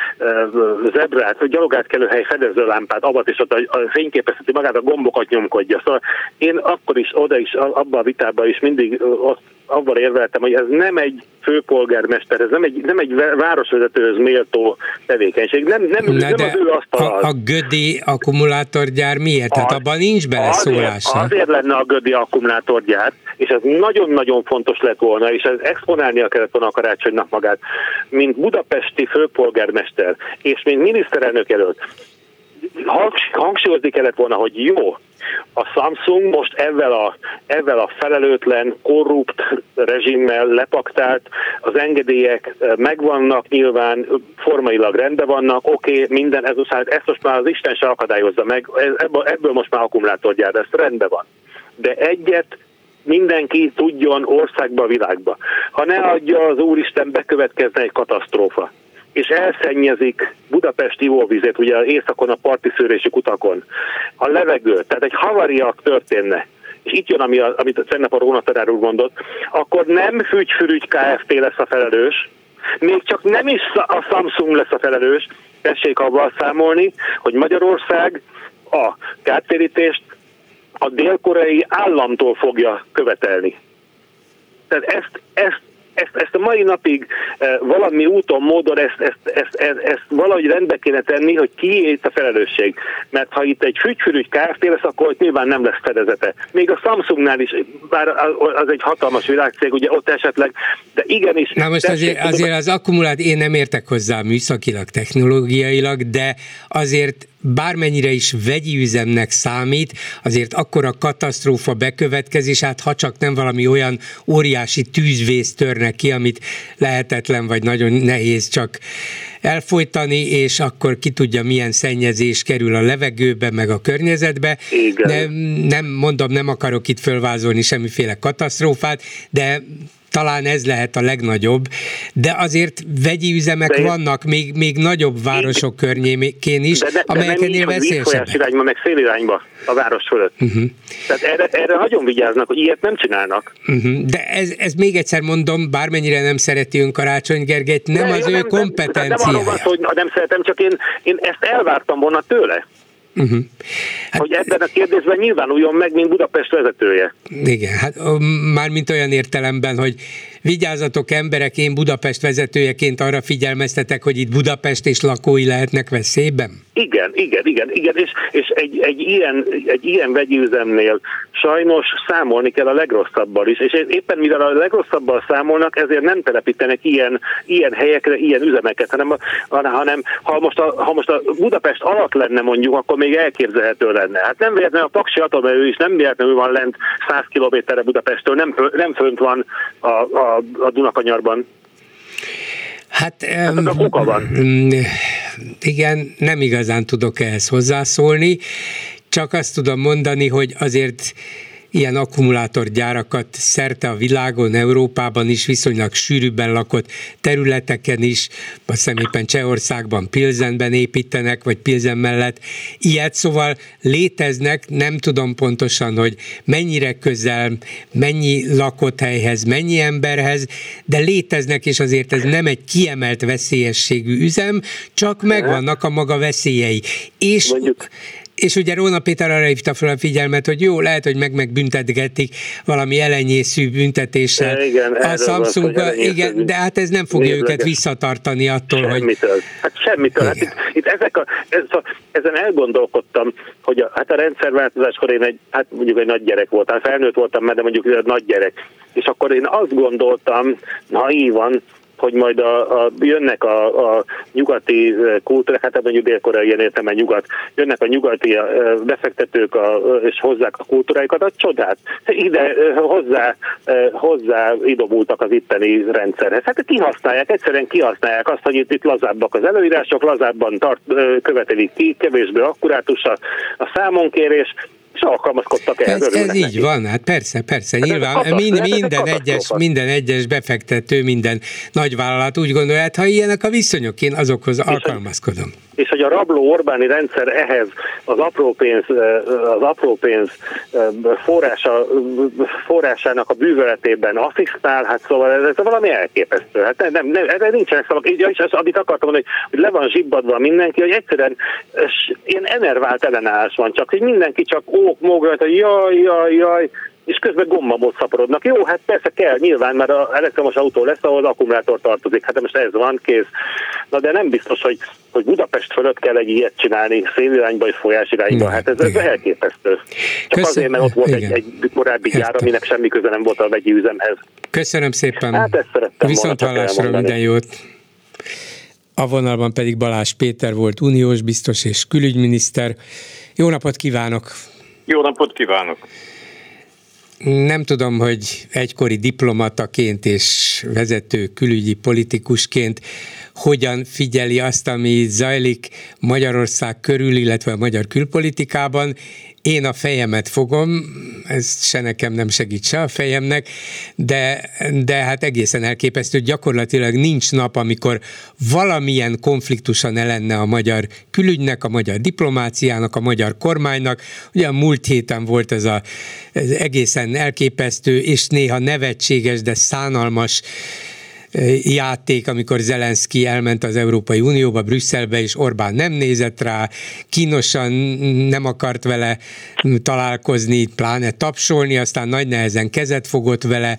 zebrát, gyalogátkelőhely fedezőlámpát, avat és ott a fényképezteti magát, a gombokat nyomkodja. Szóval én akkor is, oda is, abban a vitában is mindig ott abban érveltem, hogy ez nem egy főpolgármester, ez nem egy, nem egy városvezetőhöz méltó tevékenység. Nem, nem, nem az ő asztal. A, a gödi akkumulátorgyár miért? A, hát abban nincs beleszólás. Azért, azért lenne a gödi akkumulátorgyár, és ez nagyon-nagyon fontos lett volna, és ez exponálnia kellett volna a Karácsonynak magát, mint budapesti főpolgármester, és mint miniszterelnök előtt. Hangsúlyozni kellett volna, hogy jó, a Samsung most ezzel a, ezzel a felelőtlen, korrupt rezsimmel lepaktált, az engedélyek megvannak nyilván, formailag rendben vannak, oké, okay, minden, ez most, ezt most már az Isten se akadályozza meg, ebből, ebből most már akkumulátorgyár, ez rendben van. De egyet mindenki tudjon országba, világba. Ha ne adja az Úristen, bekövetkezne egy katasztrófa, és elszennyezik Budapest ivóvizét, ugye északon a parti szűrési kutakon, a levegőt, tehát egy havária történne, és itt jön, ami a, amit tegnap a Róna Tadár úr mondott, akkor nem Fügy-Fürügy Kft. Lesz a felelős, még csak nem is a Samsung lesz a felelős, tessék avval számolni, hogy Magyarország a kártérítést a dél-koreai államtól fogja követelni. Tehát ezt, ezt Ezt, ezt a mai napig e, valami úton, módon ezt, ezt, ezt, ezt, ezt valahogy rendbe kéne tenni, hogy kié itt a felelősség. Mert ha itt egy Fügy-Fürügy Kft. Lesz, akkor itt nyilván nem lesz fedezete. Még a Samsungnál is, bár az egy hatalmas világcég, ugye ott esetleg, de igenis... Na most azért, tudom, azért az akkumulátor, én nem értek hozzá műszakilag, technológiailag, de azért bármennyire is vegyi üzemnek számít, azért akkora katasztrófa bekövetkezés, hát ha csak nem valami olyan óriási tűzvész törne ki, amit lehetetlen vagy nagyon nehéz csak elfojtani, és akkor ki tudja, milyen szennyezés kerül a levegőbe, meg a környezetbe. De nem mondom, nem akarok itt fölvázolni semmiféle katasztrófát, de talán ez lehet a legnagyobb, de azért vegyi üzemek de vannak még, még nagyobb városok környékén is, de amelyeknél veszélyesebbek. De irányba, meg szélirányba a város fölött. Uh-huh. Tehát erre, erre nagyon vigyáznak, hogy ilyet nem csinálnak. Uh-huh. De ez, ez még egyszer mondom, bármennyire nem szereti ön Karácsony Gergelyt, nem de az ő kompetenciája. Nem, nem arról van szó, hogy nem szeretem, csak én, én ezt elvártam volna tőle. Uh-huh. Hát, hogy ebben a kérdésben nyilvánuljon meg, mint Budapest vezetője. Igen, hát mármint olyan értelemben, hogy vigyázzatok emberek, én Budapest vezetőjeként arra figyelmeztetek, hogy itt Budapest és lakói lehetnek veszélyben? Igen, igen, igen, igen, és, és egy, egy, ilyen, egy ilyen vegyi üzemnél sajnos számolni kell a legrosszabbal is, és éppen mivel a legrosszabbal számolnak, ezért nem telepítenek ilyen, ilyen helyekre, ilyen üzemeket, hanem, hanem ha, most a, ha most a Budapest alatt lenne mondjuk, akkor még elképzelhető lenne. Hát nem véletlenül a Paksi atomerő is, nem véletlenül van lent száz kilométerre Budapesttől, nem, nem fönt van a, a a Dunakanyarban. Hát, hát um, oka van. Igen, nem igazán tudok ehhez hozzászólni, csak azt tudom mondani, hogy azért ilyen akkumulátorgyárakat szerte a világon, Európában is, viszonylag sűrűbben lakott területeken is, aztán éppen Csehországban, Pilzenben építenek, vagy Pilzen mellett. Ilyet, szóval léteznek, nem tudom pontosan, hogy mennyire közel, mennyi lakott helyhez, mennyi emberhez, de léteznek, és azért ez nem egy kiemelt veszélyességű üzem, csak megvannak a maga veszélyei. És... Mondjuk. És ugye Róna Péter arra hívta fel a figyelmet, hogy jó, lehet, hogy meg-meg büntetgetik valami elenyészű büntetéssel. De igen, a Samsung, van, igen, de hát ez nem fogja nézleges. Őket visszatartani attól, semmitől. Hogy... Hát semmitől. Hát itt, itt ezek a, ez a, ezen elgondolkodtam, hogy a, hát a rendszerváltozáskor én egy, hát mondjuk egy nagy gyerek voltam, felnőtt voltam már, de mondjuk egy nagy gyerek. És akkor én azt gondoltam, naívan, hogy majd a, a, jönnek a, a nyugati kultúrák, hát ebben Dél-Korea ilyen értem, mert nyugat, jönnek a nyugati befektetők a, és hozzák a kultúráikat, a csodát. Ide hozzá, hozzá idomultak az itteni rendszerhez. Hát kihasználják, egyszerűen kihasználják azt, hogy itt, itt lazábbak az előírások, lazábban tart, követelik ki, kevésbé akkurátus a, a számonkérés, és alkalmazkodtak el. Ez, ez így neki. Van, hát persze, persze, hát nyilván kataszt, mind, minden, egyes, minden egyes befektető, minden nagyvállalat úgy gondolja, hát ha ilyenek a viszonyok, én azokhoz és alkalmazkodom. A, és hogy a rabló Orbáni rendszer ehhez az apró pénz, az apró pénz forrása, forrásának a bűvöletében asszisztál, hát szóval ez, ez valami elképesztő. Hát nem, nem, erre nincsenek szavak. És az, amit akartam mondani, hogy le van zsibbadva mindenki, hogy egyszerűen ilyen enervált ellenállás van, csak hogy mindenki csak mógra, hogy jaj, jaj, jaj, és közben gombamot szaporodnak. Jó, hát persze kell, nyilván, mert az elektromos autó lesz, ahol az akkumulátor tartozik. Hát most ez van, kész. Na de nem biztos, hogy, hogy Budapest fölött kell egy ilyet csinálni, szélirányba és folyás irányba. Hát ez, ez elképesztő. Csak Köszön... azért, mert ott volt egy, egy korábbi gyár, aminek semmi köze nem volt a vegyi üzemhez. Köszönöm szépen. Hát ezt szerettem Viszont volna csak hallásra minden jót. A vonalban pedig Balázs Péter volt uniós biztos és külügyminiszter. Jó napot kívánok! Jó napot kívánok! Nem tudom, hogy egykori diplomataként és vezető külügyi politikusként hogyan figyeli azt, ami zajlik Magyarország körül, illetve a magyar külpolitikában. Én a fejemet fogom, ez se nekem nem segít, se a fejemnek, de, de hát egészen elképesztő, hogy gyakorlatilag nincs nap, amikor valamilyen konfliktusa ne lenne a magyar külügynek, a magyar diplomáciának, a magyar kormánynak. Ugye a múlt héten volt ez a, ez egészen elképesztő és néha nevetséges, de szánalmas játék, amikor Zelenszkij elment az Európai Unióba, Brüsszelbe, és Orbán nem nézett rá, kínosan nem akart vele találkozni, pláne tapsolni, aztán nagy nehezen kezet fogott vele.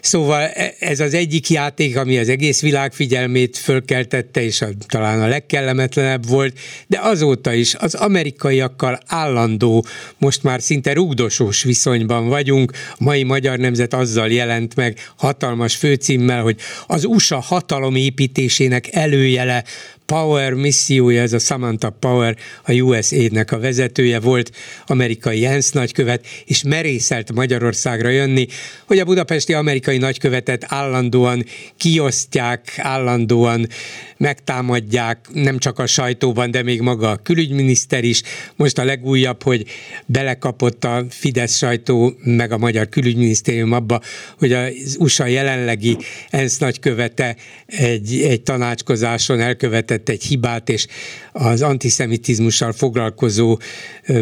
Szóval ez az egyik játék, ami az egész világ figyelmét fölkeltette, és a, talán a legkellemetlenebb volt, de azóta is az amerikaiakkal állandó, most már szinte rúgdosós viszonyban vagyunk. A mai magyar nemzet azzal jelent meg hatalmas főcímmel, hogy az u es á hatalomépítésének előjele, Power missziója, ez a Samantha Power, a u es á-nek a vezetője volt, amerikai ENSZ nagykövet, és merészelt Magyarországra jönni, hogy a budapesti amerikai nagykövetet állandóan kiosztják, állandóan megtámadják, nem csak a sajtóban, de még maga a külügyminiszter is. Most a legújabb, hogy belekapott a Fidesz sajtó, meg a magyar külügyminisztérium abba, hogy az u es á jelenlegi ENSZ nagykövete egy, egy tanácskozáson elkövetett egy hibát, és az antiszemitizmussal foglalkozó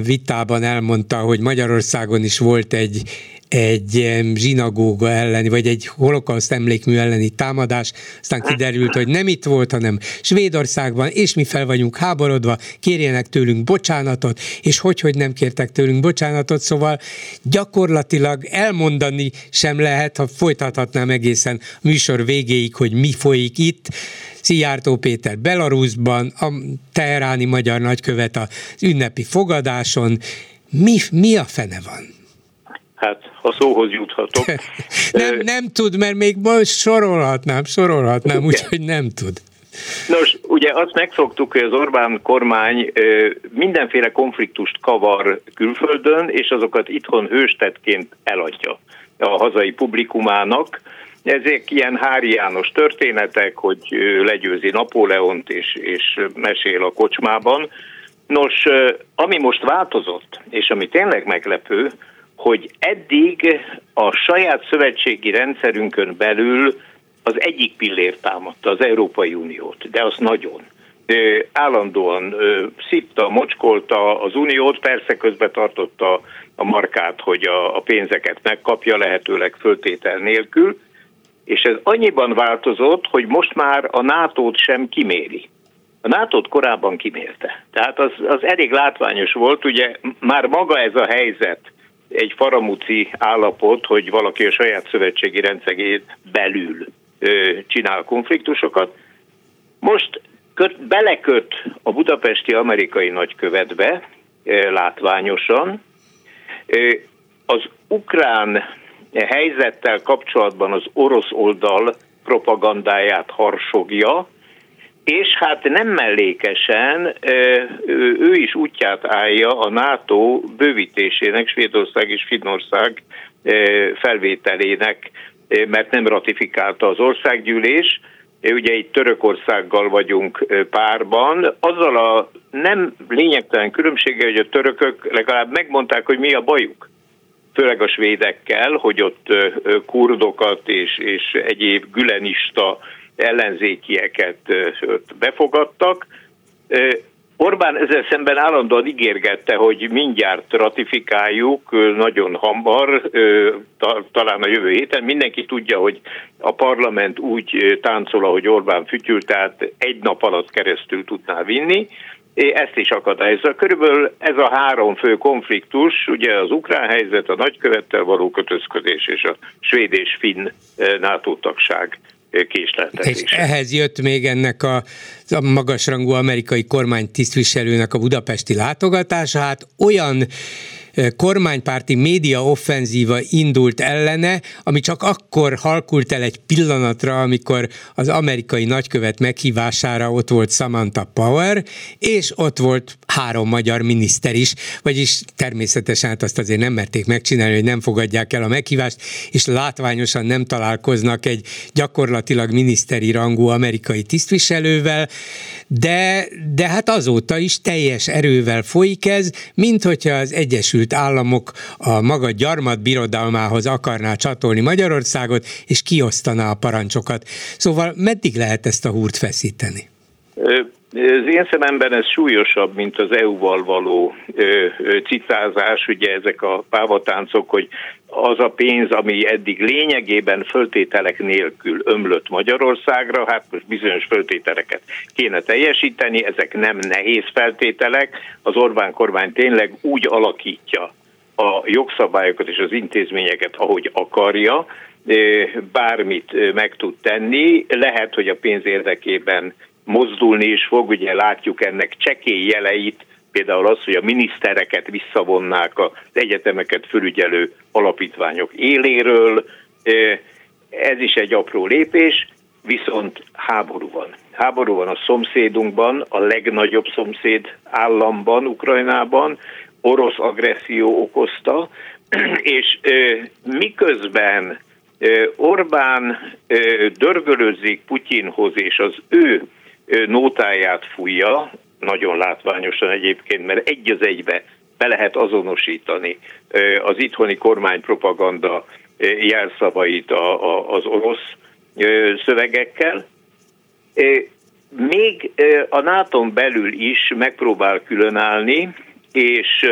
vitában elmondta, hogy Magyarországon is volt egy, egy zsinagóga elleni, vagy egy holokauszt emlékmű elleni támadás, aztán kiderült, hogy nem itt volt, hanem Svédországban, és mi fel vagyunk háborodva, kérjenek tőlünk bocsánatot, és hogy, hogy nem kértek tőlünk bocsánatot, szóval gyakorlatilag elmondani sem lehet, ha folytathatnám egészen műsor végéig, hogy mi folyik itt. Szijjártó Péter Belarusban, a teheráni magyar nagykövet az ünnepi fogadáson. Mi, mi a fene van? Hát, ha szóhoz juthatok. nem, nem tud, mert még most sorolhatnám, sorolhatnám, úgyhogy nem tud. Nos, ugye azt megszoktuk, hogy az Orbán kormány mindenféle konfliktust kavar külföldön, és azokat itthon hőstettként eladja a hazai publikumának. Ezek ilyen Áder János történetek, hogy legyőzi Napóleont és, és mesél a kocsmában. Nos, ami most változott, és ami tényleg meglepő, hogy eddig a saját szövetségi rendszerünkön belül az egyik pillér támadta, az Európai Uniót, de az nagyon. Ö, állandóan ö, szipta, mocskolta az Uniót, persze közbe tartotta a markát, hogy a, a pénzeket megkapja, lehetőleg föltétel nélkül, és ez annyiban változott, hogy most már a nátót sem kiméri. A nátót korábban kimérte. Tehát az, az elég látványos volt, ugye már maga ez a helyzet egy faramúci állapot, hogy valaki a saját szövetségi rendszerén belül ö, csinál konfliktusokat. Most köt, beleköt a budapesti amerikai nagykövetbe ö, látványosan. Ö, az ukrán helyzettel kapcsolatban az orosz oldal propagandáját harsogja, és hát nem mellékesen ő is útját állja a NATO bővítésének, Svédország és Finnország felvételének, mert nem ratifikálta az országgyűlés. Ugye itt Törökországgal vagyunk párban, azzal a nem lényegtelen különbséggel, hogy a törökök legalább megmondták, hogy mi a bajuk. Főleg a svédekkel, hogy ott kurdokat és, és egyéb gülenista ellenzékieket befogadtak. Orbán ezzel szemben állandóan ígérgette, hogy mindjárt ratifikáljuk, nagyon hamar, talán a jövő héten. Mindenki tudja, hogy a parlament úgy táncol, ahogy Orbán fütyül, tehát egy nap alatt keresztül tudná vinni. Ezt is akadályozza. Körülbelül ez a három fő konfliktus, ugye az ukrán helyzet, a nagykövettel való kötözködés és a svéd és finn NATO-tagság. És ehhez jött még ennek a, a magasrangú amerikai kormánytisztviselőnek a budapesti látogatása, hát olyan kormánypárti média offenzíva indult ellene, ami csak akkor halkult el egy pillanatra, amikor az amerikai nagykövet meghívására ott volt Samantha Power, és ott volt három magyar miniszter is, vagyis természetesen hát azt azért nem merték megcsinálni, hogy nem fogadják el a meghívást, és látványosan nem találkoznak egy gyakorlatilag miniszteri rangú amerikai tisztviselővel, de, de hát azóta is teljes erővel folyik ez, mint hogyha az Egyesült Államok a maga gyarmatbirodalmához akarná csatolni Magyarországot, és kiosztaná a parancsokat. Szóval meddig lehet ezt a húrt feszíteni? Az én szememben ez súlyosabb, mint az é u-val való cicázás, ugye ezek a pávatáncok, hogy az a pénz, ami eddig lényegében föltételek nélkül ömlött Magyarországra, hát most bizonyos föltételeket kéne teljesíteni, ezek nem nehéz feltételek, az Orbán kormány tényleg úgy alakítja a jogszabályokat és az intézményeket, ahogy akarja, bármit meg tud tenni, lehet, hogy a pénz érdekében mozdulni is fog, ugye látjuk ennek csekély jeleit, például az, hogy a minisztereket visszavonnák az egyetemeket fölügyelő alapítványok éléről. Ez is egy apró lépés, viszont háború van. Háború van a szomszédunkban, a legnagyobb szomszéd államban, Ukrajnában, orosz agresszió okozta, és miközben Orbán dörgölőzik Putyinhoz, és az ő nótáját fújja, nagyon látványosan egyébként, mert egy az egybe be lehet azonosítani az itthoni kormánypropaganda jelszavait az orosz szövegekkel. Még a nátón belül is megpróbál különállni, és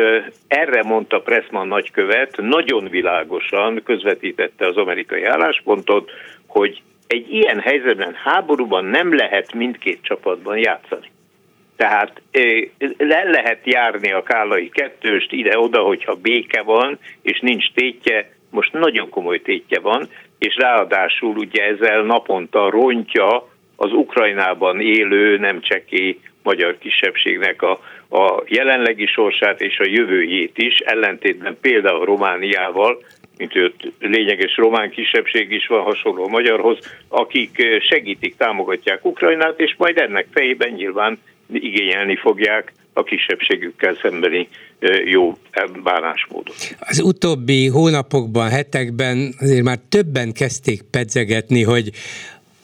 erre mondta Pressman nagykövet, nagyon világosan közvetítette az amerikai álláspontot, hogy egy ilyen helyzetben, háborúban nem lehet mindkét csapatban játszani. Tehát le lehet járni a kálai kettőst ide-oda, hogyha béke van, és nincs tétje, most nagyon komoly tétje van, és ráadásul ugye ezzel naponta rontja az Ukrajnában élő, nem csekély magyar kisebbségnek a, a jelenlegi sorsát és a jövőjét is, ellentétben például Romániával, mint őt lényeges román kisebbség is van hasonló magyarhoz, akik segítik, támogatják Ukrajnát, és majd ennek fejében nyilván igényelni fogják a kisebbségükkel szembeni jó bánásmódot. Az utóbbi hónapokban, hetekben azért már többen kezdték pedzegetni, hogy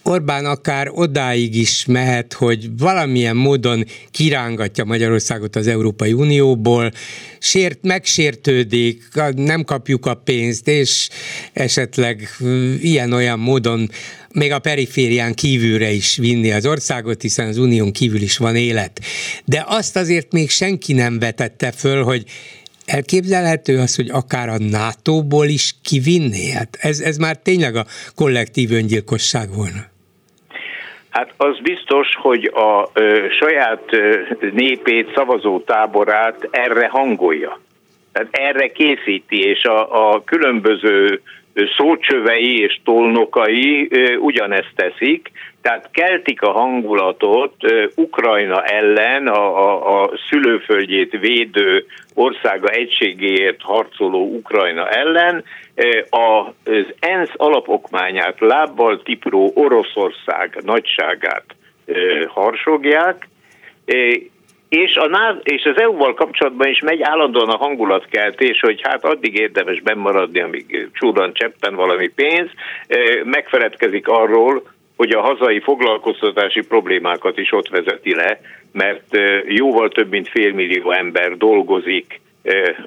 Orbán akár odáig is mehet, hogy valamilyen módon kirángatja Magyarországot az Európai Unióból, sért, megsértődik, nem kapjuk a pénzt, és esetleg ilyen-olyan módon még a periférián kívülre is vinni az országot, hiszen az unión kívül is van élet. De azt azért még senki nem vetette föl, hogy elképzelhető az, hogy akár a nátóból is kivinné? Hát ez, ez már tényleg a kollektív öngyilkosság volna. Hát az biztos, hogy a ö, saját ö, népét, szavazótáborát erre hangolja. Tehát erre készíti, és a, a különböző szócsövei és tolnokai ö, ugyanezt teszik. Tehát keltik a hangulatot ö, Ukrajna ellen, a, a, a szülőföldjét védő, országa egységéért harcoló Ukrajna ellen, az ENSZ alapokmányát lábbal tipró Oroszország nagyságát harsogják, és, a, és az é u-val kapcsolatban is megy állandóan a hangulatkeltés, hogy hát addig érdemes bennmaradni, amíg csúran cseppen valami pénz, megfeledkezik arról, hogy a hazai foglalkoztatási problémákat is ott vezeti le, mert jóval több mint félmillió ember dolgozik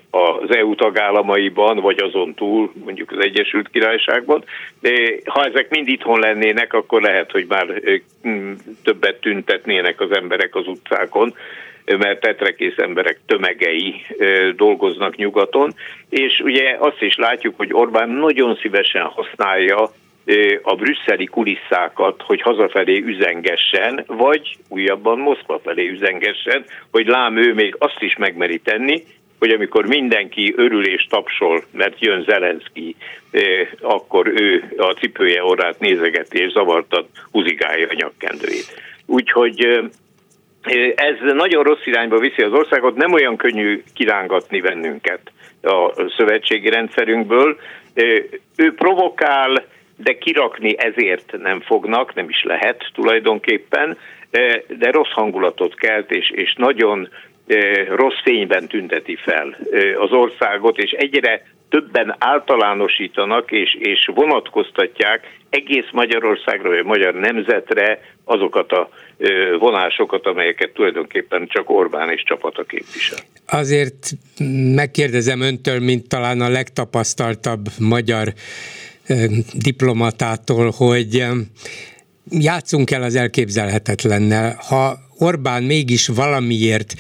az é u tagállamaiban, vagy azon túl, mondjuk az Egyesült Királyságban. Ha ezek mind itthon lennének, akkor lehet, hogy már többet tüntetnének az emberek az utcákon, mert tetrekész emberek tömegei dolgoznak nyugaton, és ugye azt is látjuk, hogy Orbán nagyon szívesen használja a brüsszeli kulisszákat, hogy hazafelé üzengessen, vagy újabban Moszkva felé üzengessen, hogy lám ő még azt is megmeri tenni, hogy amikor mindenki örül és tapsol, mert jön Zelenszkij, akkor ő a cipője orrát nézegeti és zavartan húzigálja a nyakkendőjét. Úgyhogy ez nagyon rossz irányba viszi az országot, nem olyan könnyű kirángatni bennünket a szövetségi rendszerünkből. Ő provokál, de kirakni ezért nem fognak, nem is lehet tulajdonképpen, de rossz hangulatot kelt, és, és nagyon rossz fényben tünteti fel az országot, és egyre többen általánosítanak, és, és vonatkoztatják egész Magyarországra, vagy magyar nemzetre azokat a vonásokat, amelyeket tulajdonképpen csak Orbán és csapata képvisel. Azért megkérdezem öntől, mint talán a legtapasztaltabb magyar diplomatától, hogy játszunk el az elképzelhetetlennel. Ha Orbán mégis valamiért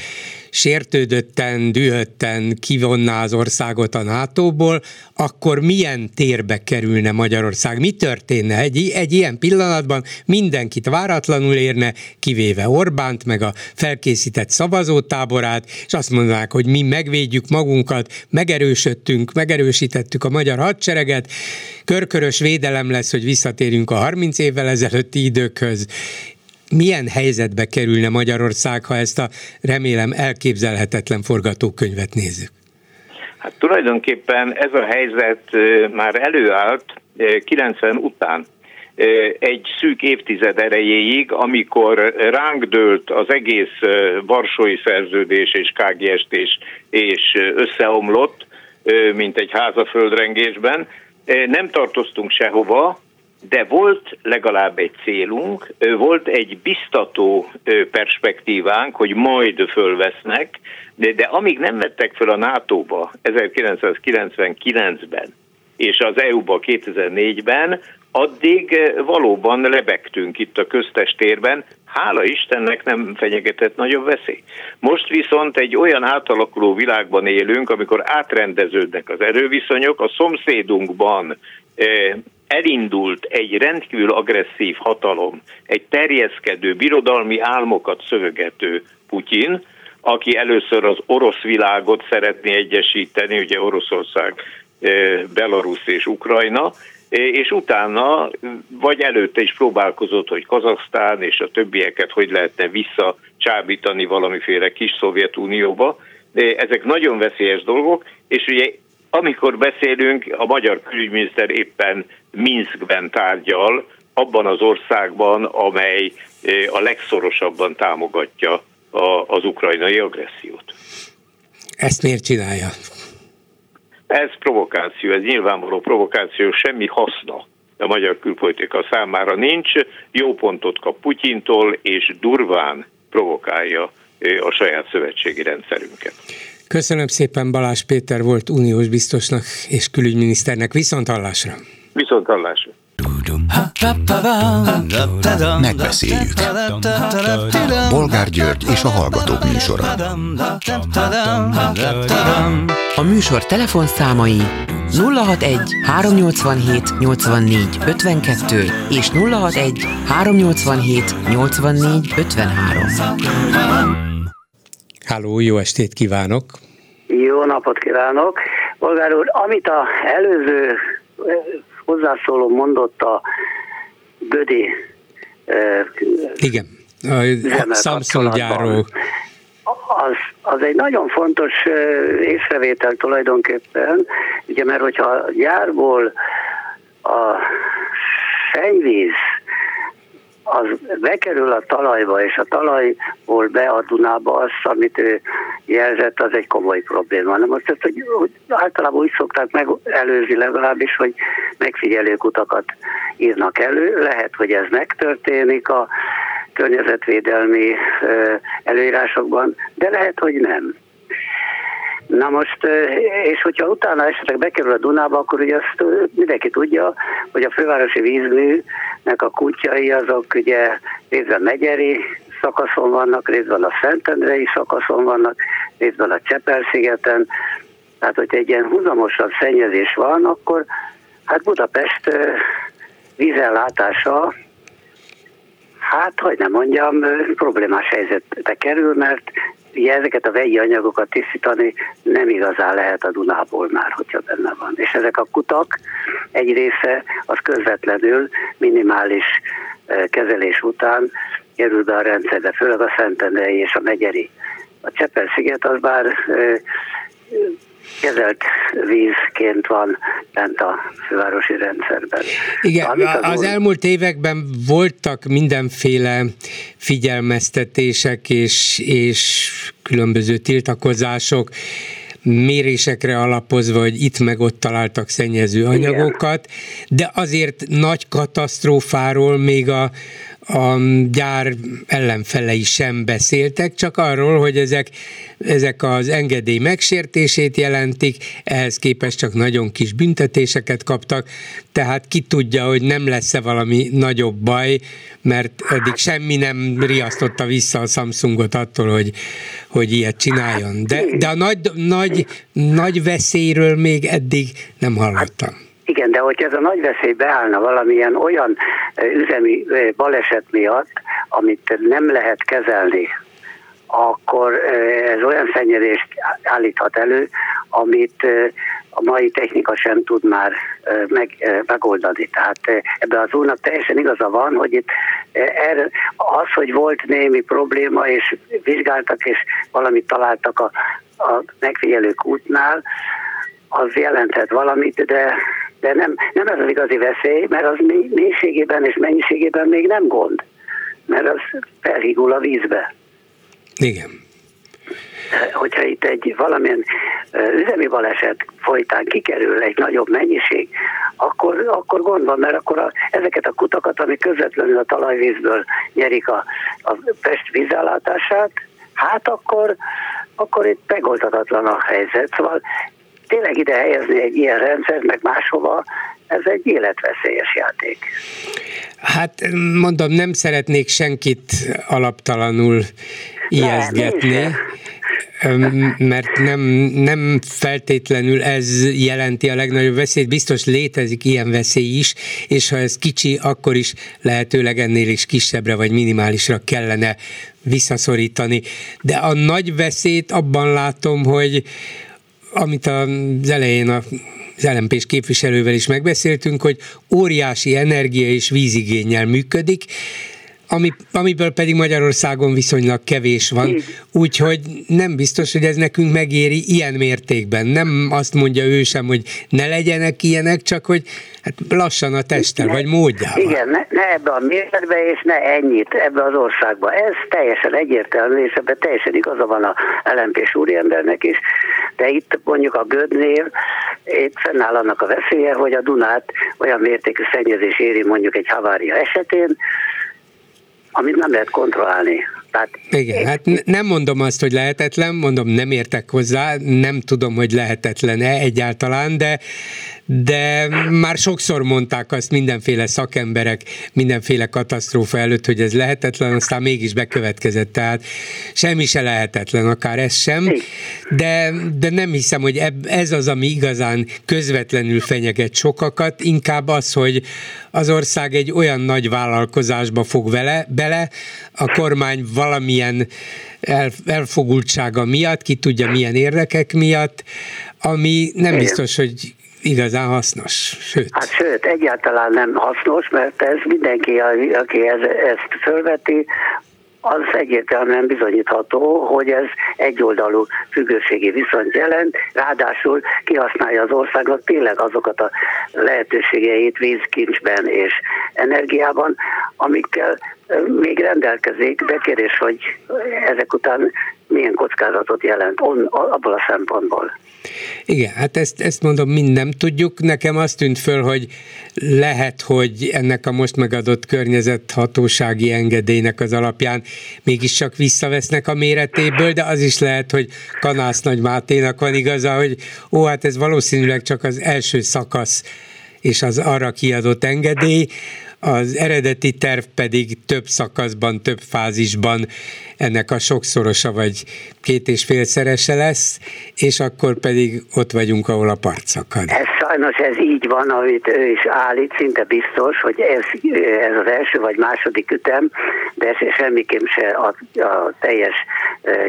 sértődötten, dühötten kivonná az országot a nátóból, akkor milyen térbe kerülne Magyarország? Mi történne? Egy, egy ilyen pillanatban mindenkit váratlanul érne, kivéve Orbánt, meg a felkészített szavazótáborát, és azt mondanák, hogy mi megvédjük magunkat, megerősödtünk, megerősítettük a magyar hadsereget, körkörös védelem lesz, hogy visszatérünk a harminc évvel ezelőtti időkhöz. Milyen helyzetbe kerülne Magyarország, ha ezt a remélem elképzelhetetlen forgatókönyvet nézzük? Hát tulajdonképpen ez a helyzet már előállt kilencven után egy szűk évtized erejéig, amikor ránk dőlt az egész Varsói Szerződés és ká gé es és, és összeomlott, mint egy ház a földrengésben. Nem tartoztunk sehova, de volt legalább egy célunk, volt egy biztató perspektívánk, hogy majd fölvesznek, de, de amíg nem vettek föl a nátóba ezerkilencszázkilencvenkilencben és az é u-ba kétezer-négyben, addig valóban lebegtünk itt a köztes térben, hála Istennek nem fenyegetett nagyobb veszély. Most viszont egy olyan átalakuló világban élünk, amikor átrendeződnek az erőviszonyok, a szomszédunkban elindult egy rendkívül agresszív hatalom, egy terjeszkedő, birodalmi álmokat szövögető Putyin, aki először az orosz világot szeretné egyesíteni, ugye Oroszország, Belarus és Ukrajna, és utána, vagy előtte is próbálkozott, hogy Kazahsztán és a többieket hogy lehetne visszacsábítani valamiféle kis Szovjetunióba. Ezek nagyon veszélyes dolgok, és ugye amikor beszélünk, a magyar külügyminiszter éppen Minszkben tárgyal, abban az országban, amely a legszorosabban támogatja az ukrajnai agressziót. Ezt miért csinálja? Ez provokáció, ez nyilvánvaló provokáció, semmi haszna a magyar külpolitika számára nincs, jó pontot kap Putyintól, és durván provokálja a saját szövetségi rendszerünket. Köszönöm szépen, Balázs Péter volt uniós biztosnak és külügyminiszternek. Viszont hallásra! Viszont hallásra! Megbeszéljük. Bolgár György és a Hallgatók műsora. A műsor telefonszámai nulla hatvanegy, háromnyolcvanhét, nyolcvannégy, ötvenkettő és nulla hatvanegy, háromnyolcvanhét, nyolcvannégy, ötvenhárom. Halló, jó estét kívánok! Jó napot kívánok! Bolgár úr, amit az előző hozzászóló mondott a gödi eh, igen, a Samsung gyáró. Az, az egy nagyon fontos észrevétel tulajdonképpen, ugye, mert hogyha a gyárból a szennyvíz az bekerül a talajba, és a talajból be a Dunába, az, amit ő jelzett, az egy komoly probléma. Na most ezt hogy, hogy általában úgy szokták megelőzni legalábbis, hogy megfigyelők utakat írnak elő. Lehet, hogy ez megtörténik a környezetvédelmi előírásokban, de lehet, hogy nem. Na most, és hogyha utána esetleg bekerül a Dunába, akkor ugye azt mindenki tudja, hogy a fővárosi vízműnek a kutyai azok ugye részben megyeri szakaszon vannak, részben a szentendrei szakaszon vannak, részben a Csepel-szigeten. Tehát, hogyha egy ilyen húzamosabb szennyezés van, akkor hát Budapest vízellátása, hát, hogy nem mondjam, problémás helyzetbe kerül, mert ugye ezeket a vegyi anyagokat tisztítani nem igazán lehet a Dunából már, hogyha benne van. És ezek a kutak egy része az közvetlenül minimális kezelés után kerül be a rendszerbe, főleg a szentendrei és a megyeri. A Csepel-sziget az bár kezelt vízként van bent a fővárosi rendszerben. Igen, az, az elmúlt években voltak mindenféle figyelmeztetések és, és különböző tiltakozások, mérésekre alapozva, hogy itt meg ott találtak szennyező anyagokat, igen. De azért nagy katasztrófáról még a a gyár ellenfelei sem beszéltek, csak arról, hogy ezek, ezek az engedély megsértését jelentik, ehhez képest csak nagyon kis büntetéseket kaptak, tehát ki tudja, hogy nem lesz-e valami nagyobb baj, mert eddig semmi nem riasztotta vissza a Samsungot attól, hogy, hogy ilyet csináljon. De, de a nagy, nagy, nagy veszélyről még eddig nem hallottam. Igen, de hogyha ez a nagy veszély beállna valamilyen olyan üzemi baleset miatt, amit nem lehet kezelni, akkor ez olyan szennyezést állíthat elő, amit a mai technika sem tud már meg, megoldani. Tehát ebben az úrnak teljesen igaza van, hogy itt er, az, hogy volt némi probléma, és vizsgáltak, és valamit találtak a, a megfigyelők útnál, az jelenthet valamit, de de nem, nem ez az igazi veszély, mert az mélységében és mennyiségében még nem gond, mert az felhígul a vízbe. Igen. Hogyha itt egy valamilyen üzemi baleset folytán kikerül egy nagyobb mennyiség, akkor, akkor gond van, mert akkor a, ezeket a kutakat, amik közvetlenül a talajvízből nyerik a, a Pest vízállátását, hát akkor, akkor itt megoldhatatlan a helyzet. Szóval tényleg ide helyezni egy ilyen rendszert, meg máshova, ez egy életveszélyes játék. Hát mondom, nem szeretnék senkit alaptalanul ijesztgetni, mert nem, nem feltétlenül ez jelenti a legnagyobb veszélyt, biztos létezik ilyen veszély is, és ha ez kicsi, akkor is lehetőleg ennél is kisebbre vagy minimálisra kellene visszaszorítani. De a nagy veszélyt abban látom, hogy amit az elején az el em pés képviselővel is megbeszéltünk, hogy óriási energia és vízigénnyel működik, ami, amiből pedig Magyarországon viszonylag kevés van, úgyhogy nem biztos, hogy ez nekünk megéri ilyen mértékben. Nem azt mondja ő sem, hogy ne legyenek ilyenek, csak hogy hát lassan a testtel, ne, vagy módjával. Igen, ne, ne ebbe a mérletbe, és ne ennyit ebbe az országba. Ez teljesen egyértelmű, és ebben teljesen igaza van a el em pés úriembernek is. De itt mondjuk a Gödnél itt fennáll annak a veszélye, hogy a Dunát olyan mértékű szennyezés éri mondjuk egy havária esetén, amit nem lehet kontrollálni. Tehát igen, én... hát n- nem mondom azt, hogy lehetetlen, mondom, nem értek hozzá, nem tudom, hogy lehetetlen-e egyáltalán, de, de már sokszor mondták azt mindenféle szakemberek, mindenféle katasztrófa előtt, hogy ez lehetetlen, aztán mégis bekövetkezett, tehát semmi se lehetetlen, akár ez sem, de, de nem hiszem, hogy eb- ez az, ami igazán közvetlenül fenyeget sokakat, inkább az, hogy az ország egy olyan nagy vállalkozásba fog vele, bele, a kormány valamilyen elfogultsága miatt, ki tudja milyen érdekek miatt, ami nem biztos, hogy igazán hasznos. Sőt. Hát sőt, egyáltalán nem hasznos, mert ez mindenki, aki ez, ezt fölveti, az egyértelműen bizonyítható, hogy ez egyoldalú függőségi viszonyt jelent, ráadásul kihasználja az országnak tényleg azokat a lehetőségeit vízkincsben és energiában, amikkel még rendelkezik, de kérdés, hogy ezek után milyen kockázatot jelent on, abból a szempontból. Igen, hát ezt, ezt mondom, mind nem tudjuk. Nekem azt tűnt föl, hogy lehet, hogy ennek a most megadott környezethatósági engedélynek az alapján mégiscsak visszavesznek a méretéből, de az is lehet, hogy Kanász Nagy Máténak van igaza, hogy ó, hát ez valószínűleg csak az első szakasz és az arra kiadott engedély, az eredeti terv pedig több szakaszban, több fázisban ennek a sokszorosa vagy két és félszerese lesz, és akkor pedig ott vagyunk, ahol a part szakad. Ez sajnos ez így van, amit ő is állít, szinte biztos, hogy ez, ez az első vagy második ütem, de ez semmiképp se a, a teljes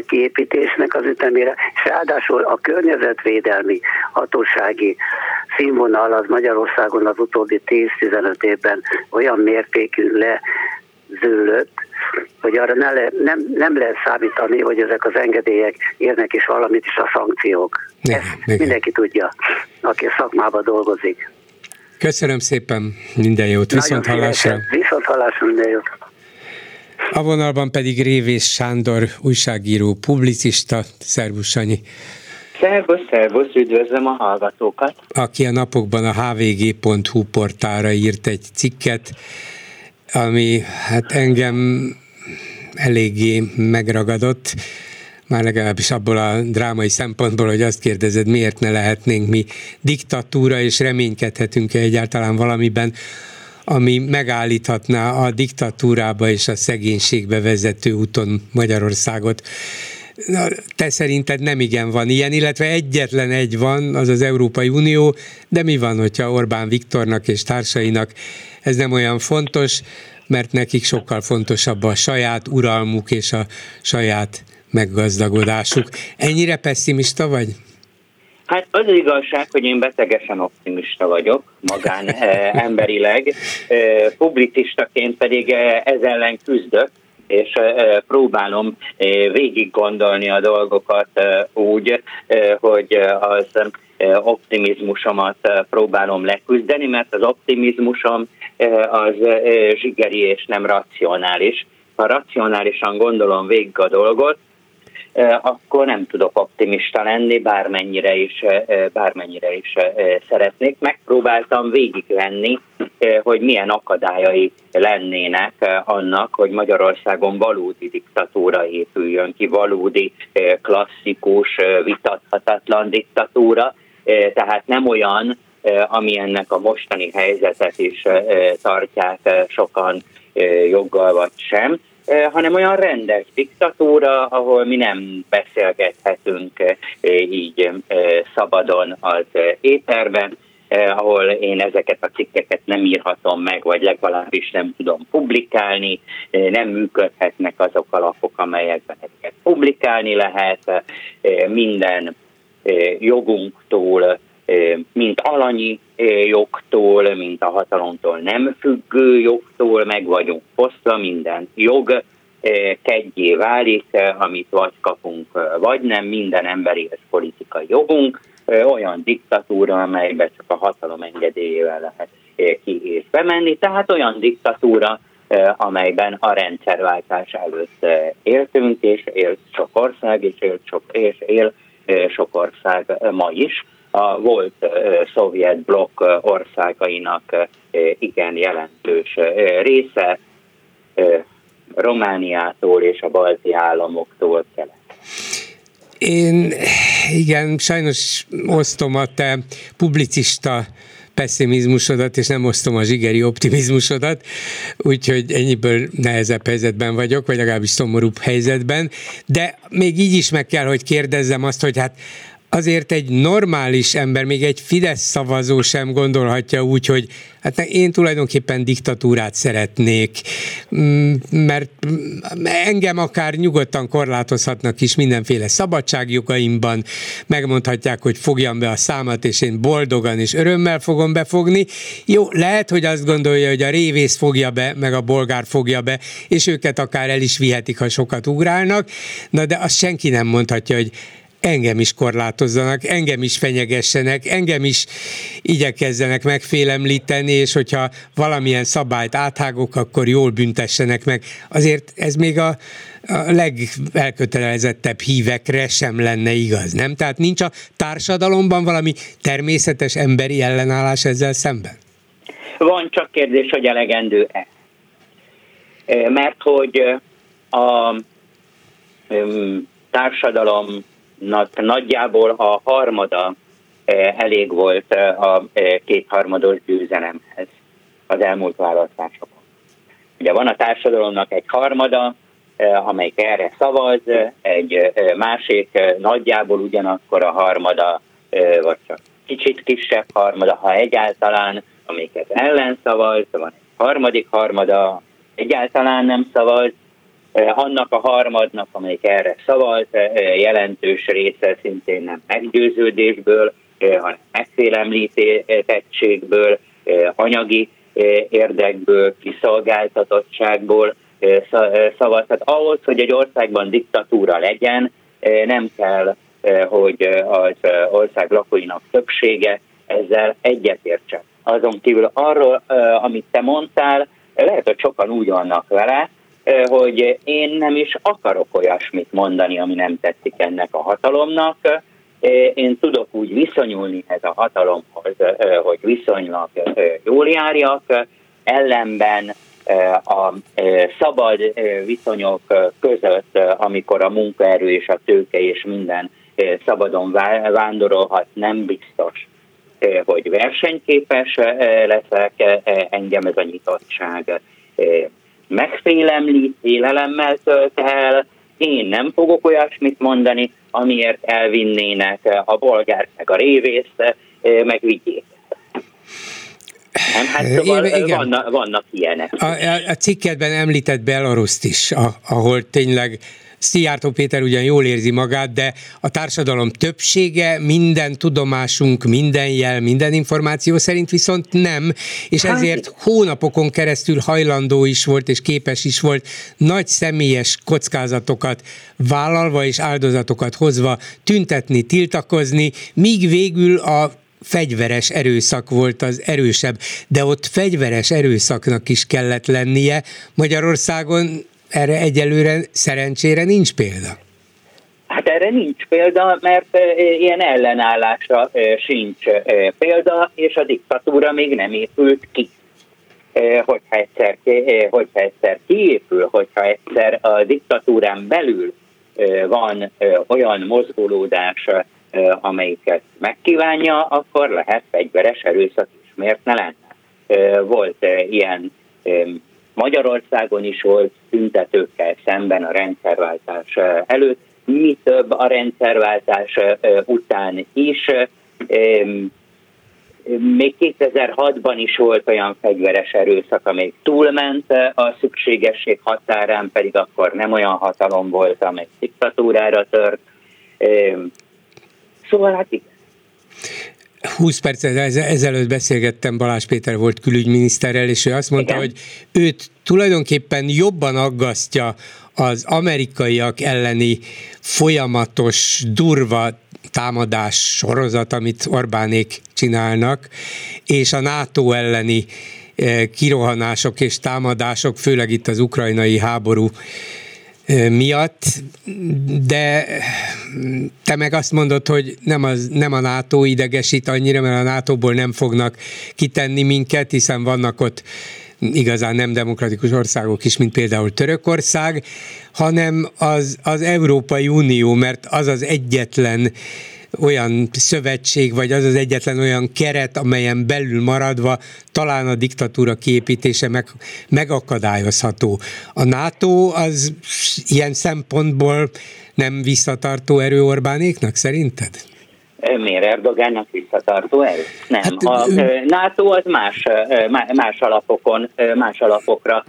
kiépítésnek az ütemére, és ráadásul a környezetvédelmi hatósági színvonal az Magyarországon az utóbbi tíz-tizenöt évben olyan mértékű lezőlött, hogy arra ne le, nem, nem lehet számítani, hogy ezek az engedélyek érnek is valamit, is a szankciók. Ne, ezt ne, mindenki ne. tudja, aki a szakmában dolgozik. Köszönöm szépen, minden jót, viszont hallásra. Viszont hallásra, minden jót. A vonalban pedig Révész Sándor, újságíró, publicista. Szervusz, Sanyi. Szervusz, szervusz, üdvözlöm a hallgatókat. Aki a napokban a hvg.hu portálra írt egy cikket, ami hát engem eléggé megragadott, már legalábbis abból a drámai szempontból, hogy azt kérdezed, miért ne lehetnénk mi diktatúra, és reménykedhetünk-e egyáltalán valamiben, ami megállíthatná a diktatúrába és a szegénységbe vezető úton Magyarországot. Na, te szerinted nem igen van ilyen, illetve egyetlen egy van, az az Európai Unió, de mi van, hogyha Orbán Viktornak és társainak ez nem olyan fontos, mert nekik sokkal fontosabb a saját uralmuk és a saját meggazdagodásuk. Ennyire pessimista vagy? Hát az igazság, hogy én betegesen optimista vagyok, magán eh, emberileg, eh, publicistaként pedig eh, ez ellen küzdök, és próbálom végig gondolni a dolgokat úgy, hogy az optimizmusomat próbálom leküzdeni, mert az optimizmusom az zsigeri és nem racionális. Ha racionálisan gondolom végig a dolgot, akkor nem tudok optimista lenni, bármennyire is, bármennyire is szeretnék. Megpróbáltam végigvenni, hogy milyen akadályai lennének annak, hogy Magyarországon valódi diktatúra épüljön ki, valódi klasszikus, vitathatatlan diktatúra, tehát nem olyan, ami ennek a mostani helyzetet is tartják sokan joggal vagy sem, hanem olyan rendes diktatúra, ahol mi nem beszélgethetünk így szabadon az éterben, ahol én ezeket a cikkeket nem írhatom meg, vagy legalábbis nem tudom publikálni, nem működhetnek azok a lapok, amelyekben ezeket publikálni lehet, minden jogunktól mint alanyi jogtól, mint a hatalomtól nem függő jogtól meg vagyunk fosztva, minden jog kedjé válik, amit vagy kapunk, vagy nem, minden emberi és politikai jogunk, olyan diktatúra, amelyben csak a hatalom engedélyével lehet ki és bemenni, tehát olyan diktatúra, amelyben a rendszerváltás előtt éltünk, és él sok ország, és él sok, és él sok ország ma is. A volt szovjet blokk országainak igen jelentős része, Romániától és a balti államoktól kelet. Én igen, sajnos osztom a te publicista pesszimizmusodat, és nem osztom a zsigeri optimizmusodat, úgyhogy ennyiből nehezebb helyzetben vagyok, vagy legalábbis szomorúbb helyzetben, de még így is meg kell, hogy kérdezzem azt, hogy hát azért egy normális ember, még egy Fidesz szavazó sem gondolhatja úgy, hogy hát én tulajdonképpen diktatúrát szeretnék, mert engem akár nyugodtan korlátozhatnak is mindenféle szabadságjogaimban, megmondhatják, hogy fogjam be a számat, és én boldogan és örömmel fogom befogni. Jó, lehet, hogy azt gondolja, hogy a révész fogja be, meg a bolgár fogja be, és őket akár el is vihetik, ha sokat ugrálnak, na de azt senki nem mondhatja, hogy engem is korlátozzanak, engem is fenyegessenek, engem is igyekezzenek megfélemlíteni, és hogyha valamilyen szabályt áthágok, akkor jól büntessenek meg. Azért ez még a, a legelkötelezettebb hívekre sem lenne igaz, nem? Tehát nincs a társadalomban valami természetes emberi ellenállás ezzel szemben? Van, csak kérdés, hogy elegendő-e. Mert hogy a társadalom nagyjából a harmada elég volt a kétharmados győzelemhez az elmúlt választásokon. Ugye van a társadalomnak egy harmada, amelyik erre szavaz, egy másik nagyjából ugyanakkor a harmada, vagy csak kicsit kisebb harmada, ha egyáltalán, amiket ellen szavaz, van egy harmadik harmada, egyáltalán nem szavaz, annak a harmadnak, amelyik erre szavaz, jelentős része szintén nem meggyőződésből, hanem megfélemlítettségből, anyagi érdekből, kiszolgáltatottságból szavaz. Tehát ahhoz, hogy egy országban diktatúra legyen, nem kell, hogy az ország lakóinak többsége ezzel egyetértsen. Azon kívül arról, amit te mondtál, lehet, hogy sokan úgy vannak vele, hogy én nem is akarok olyasmit mondani, ami nem tetszik ennek a hatalomnak. Én tudok úgy viszonyulni ez a hatalomhoz, hogy viszonylag jól járjak, ellenben a szabad viszonyok között, amikor a munkaerő és a tőke és minden szabadon vándorolhat, nem biztos, hogy versenyképes leszek, engem ez a nyitottság megfélemlít, félelemmel tölt el, én nem fogok olyasmit mondani, amiért elvinnének a bolgárt, meg a révészt, meg vigyék. Nem, hát szóval én, vannak, vannak ilyenek. A, a cikkedben említett Belaruszt is, ahol tényleg Szijjártó Péter ugyan jól érzi magát, de a társadalom többsége minden tudomásunk, minden jel, minden információ szerint viszont nem, és ezért hónapokon keresztül hajlandó is volt, és képes is volt nagy személyes kockázatokat vállalva és áldozatokat hozva tüntetni, tiltakozni, míg végül a fegyveres erőszak volt az erősebb, de ott fegyveres erőszaknak is kellett lennie. Magyarországon erre egyelőre szerencsére nincs példa. Hát erre nincs példa, mert ilyen ellenállásra sincs példa, és a diktatúra még nem épült ki. Hogyha egyszer, hogyha egyszer kiépül, hogyha egyszer a diktatúrán belül van olyan mozgolódás, amelyiket megkívánja, akkor lehet fegyveres erőszak is. Miért ne lenne? Volt ilyen, Magyarországon is volt tüntetőkkel szemben a rendszerváltás előtt, mi több a rendszerváltás után is. Még kétezer-hatban is volt olyan fegyveres erőszak, amely túlment a szükségesség határán, pedig akkor nem olyan hatalom volt, amely diktatúrára tört. Szóval hát igen. húsz perccel ezelőtt beszélgettem, Balázs Péter volt külügyminiszterrel, és ő azt mondta, igen, hogy őt tulajdonképpen jobban aggasztja az amerikaiak elleni folyamatos, durva támadás sorozat, amit Orbánék csinálnak, és a NATO elleni kirohanások és támadások, főleg itt az ukrajnai háború miatt, de te meg azt mondod, hogy nem, az, nem a NATO idegesít annyira, mert a nátóból nem fognak kitenni minket, hiszen vannak ott igazán nem demokratikus országok is, mint például Törökország, hanem az, az Európai Unió, mert az az egyetlen olyan szövetség, vagy az az egyetlen olyan keret, amelyen belül maradva talán a diktatúra kiépítése meg, megakadályozható. A NATO az ilyen szempontból nem visszatartó erő Orbánéknak, szerinted? Miért Erdogánnak visszatartó erő? Nem. Hát, a ő... NATO az más, más alapokon, más alapokra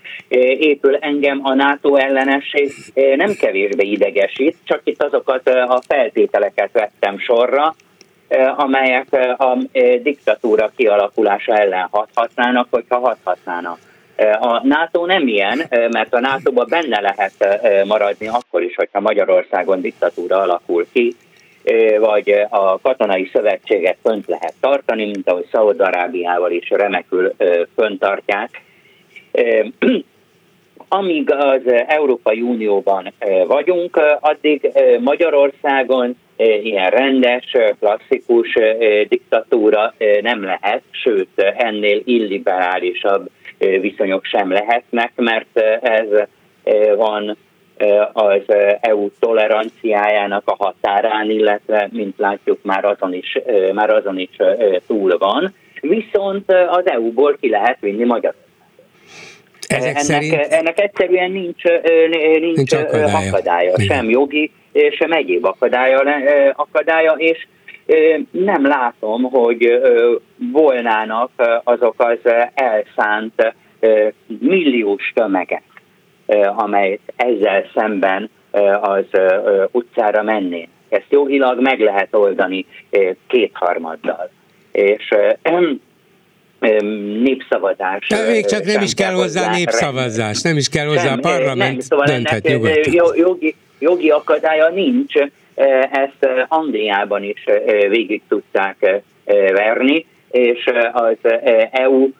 épül. Engem a NATO ellenesség nem kevésbé idegesít, csak itt azokat a feltételeket vettem sorra, amelyek a diktatúra kialakulása ellen hathatnának, hogyha hathatnának. A NATO nem ilyen, mert a nátóba benne lehet maradni akkor is, hogyha Magyarországon diktatúra alakul ki, vagy a katonai szövetséget fönt lehet tartani, mint ahogy Szaúd-Arábiával is remekül föntartják. Amíg az Európai Unióban vagyunk, addig Magyarországon ilyen rendes, klasszikus diktatúra nem lehet, sőt, ennél illiberálisabb viszonyok sem lehetnek, mert ez van az é u toleranciájának a határán, illetve, mint látjuk, már azon is, már azon is túl van. Viszont az é u-ból ki lehet vinni Magyarországot. Ennek, szerint... ennek egyszerűen nincs, nincs, nincs akadálya, akadálya. sem jogi, sem egyéb akadálya, akadálya, és nem látom, hogy volnának azok az elszánt milliós tömegek, amelyet ezzel szemben az utcára menné. Ezt jogilag meg lehet oldani kétharmaddal. És népszavazás. De még csak nem is kell hozzá népszavazás, nem is kell hozzá a parlament, szóval dönthet nyugodtan. Jogi, jogi akadálya nincs, ezt Angliában is végig tudták verni, és az é u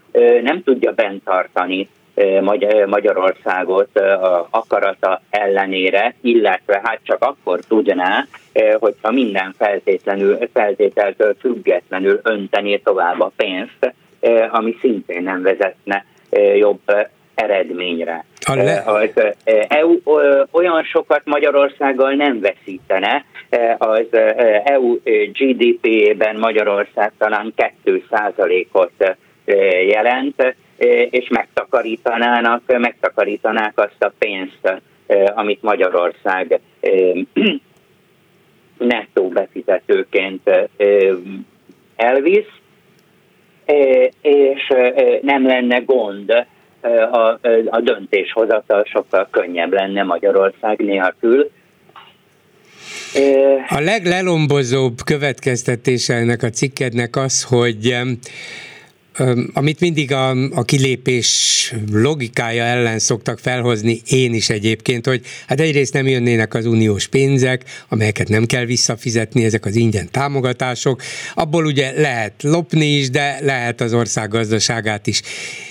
nem tudja bent tartani Magyarországot akarata ellenére, illetve hát csak akkor tudná, hogyha minden feltétlenül, feltételtől függetlenül öntené tovább a pénzt, ami szintén nem vezetne jobb eredményre. Le... Az é u olyan sokat Magyarországgal nem veszítene, az é u gé dé pé-ben Magyarország talán két százalékot jelent, és megtakarítanának, megtakarítanák azt a pénzt, amit Magyarország nettó befizetőként elvisz, és nem lenne gond, a döntéshozatal sokkal könnyebb lenne Magyarország nélkül. A leglelombozóbb következtetése ennek a cikkednek az, hogy amit mindig a, a kilépés logikája ellen szoktak felhozni, én is egyébként, hogy hát egyrészt nem jönnének az uniós pénzek, amelyeket nem kell visszafizetni, ezek az ingyen támogatások, abból ugye lehet lopni is, de lehet az ország gazdaságát is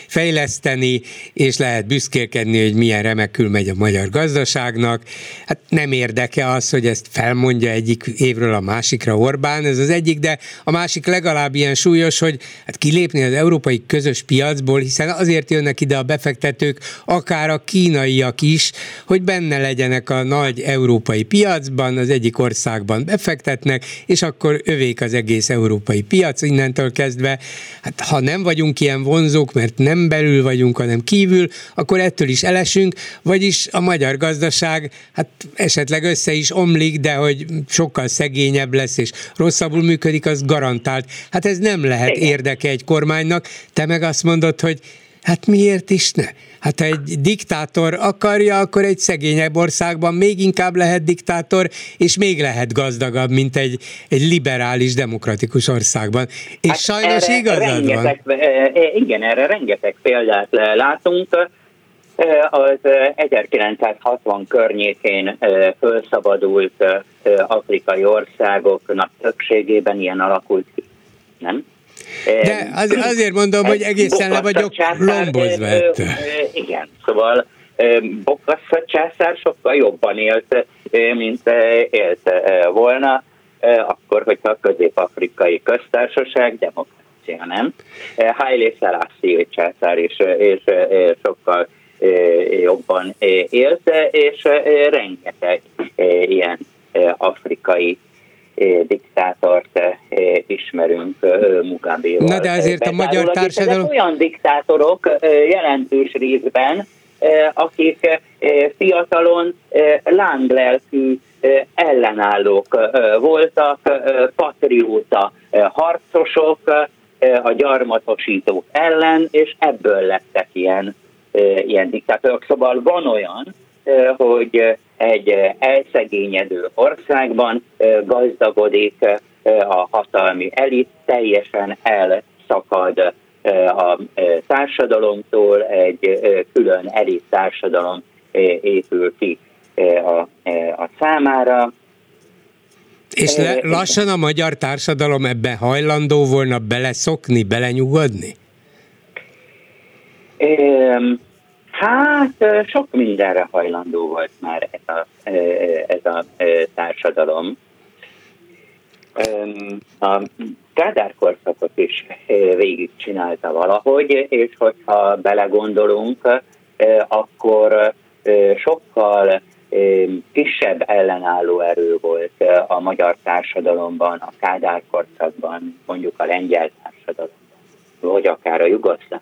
fejleszteni, és lehet büszkélkedni, hogy milyen remekül megy a magyar gazdaságnak. Hát nem érdeke az, hogy ezt felmondja egyik évről a másikra Orbán, ez az egyik, de a másik legalább ilyen súlyos, hogy hát kilépni az európai közös piacból, hiszen azért jönnek ide a befektetők, akár a kínaiak is, hogy benne legyenek a nagy európai piacban, az egyik országban befektetnek, és akkor övék az egész európai piac innentől kezdve. Hát ha nem vagyunk ilyen vonzók, mert nem belül vagyunk, hanem kívül, akkor ettől is elesünk, vagyis a magyar gazdaság hát esetleg össze is omlik, de hogy sokkal szegényebb lesz, és rosszabbul működik, az garantált. Hát ez nem lehet érdeke egy kormánynak. Te meg azt mondod, hogy Hát miért is ne? Hát ha egy diktátor akarja, akkor egy szegényebb országban még inkább lehet diktátor, és még lehet gazdagabb, mint egy, egy liberális, demokratikus országban. És hát sajnos igazad van. Igen, erre rengeteg példát látunk. Az ezerkilencszázhatvan környékén felszabadult afrikai országoknak többségében ilyen alakult ki, nem? De az, azért mondom, hogy egészen le vagyok lombozva. Igen, szóval Bokassa császár sokkal jobban élt, mint élt volna, akkor, hogyha a Közép-Afrikai Köztársaság demokrácia, nem? Hailé Szelászi császár is és, és sokkal jobban élt, és rengeteg ilyen afrikai diktátort ismerünk Mugambéval. Na de azért a magyar társadalom... Olyan diktátorok jelentős részben, akik fiatalon lánglelkű ellenállók voltak, patrióta harcosok a gyarmatosítók ellen, és ebből lettek ilyen, ilyen diktátorok. Szóval van olyan, hogy egy elszegényedő országban gazdagodik a hatalmi elit, teljesen elszakad a társadalomtól, egy külön elit társadalom épül ki a, a számára. És le, lassan a magyar társadalom ebben hajlandó volna beleszokni, belenyugodni? Um, Hát sok mindenre hajlandó volt már ez a, ez a társadalom. A Kádár korszakot is végigcsinálta valahogy, és hogyha belegondolunk, akkor sokkal kisebb ellenálló erő volt a magyar társadalomban, a Kádár korszakban, mondjuk a lengyel társadalomban, vagy akár a jugoszláv.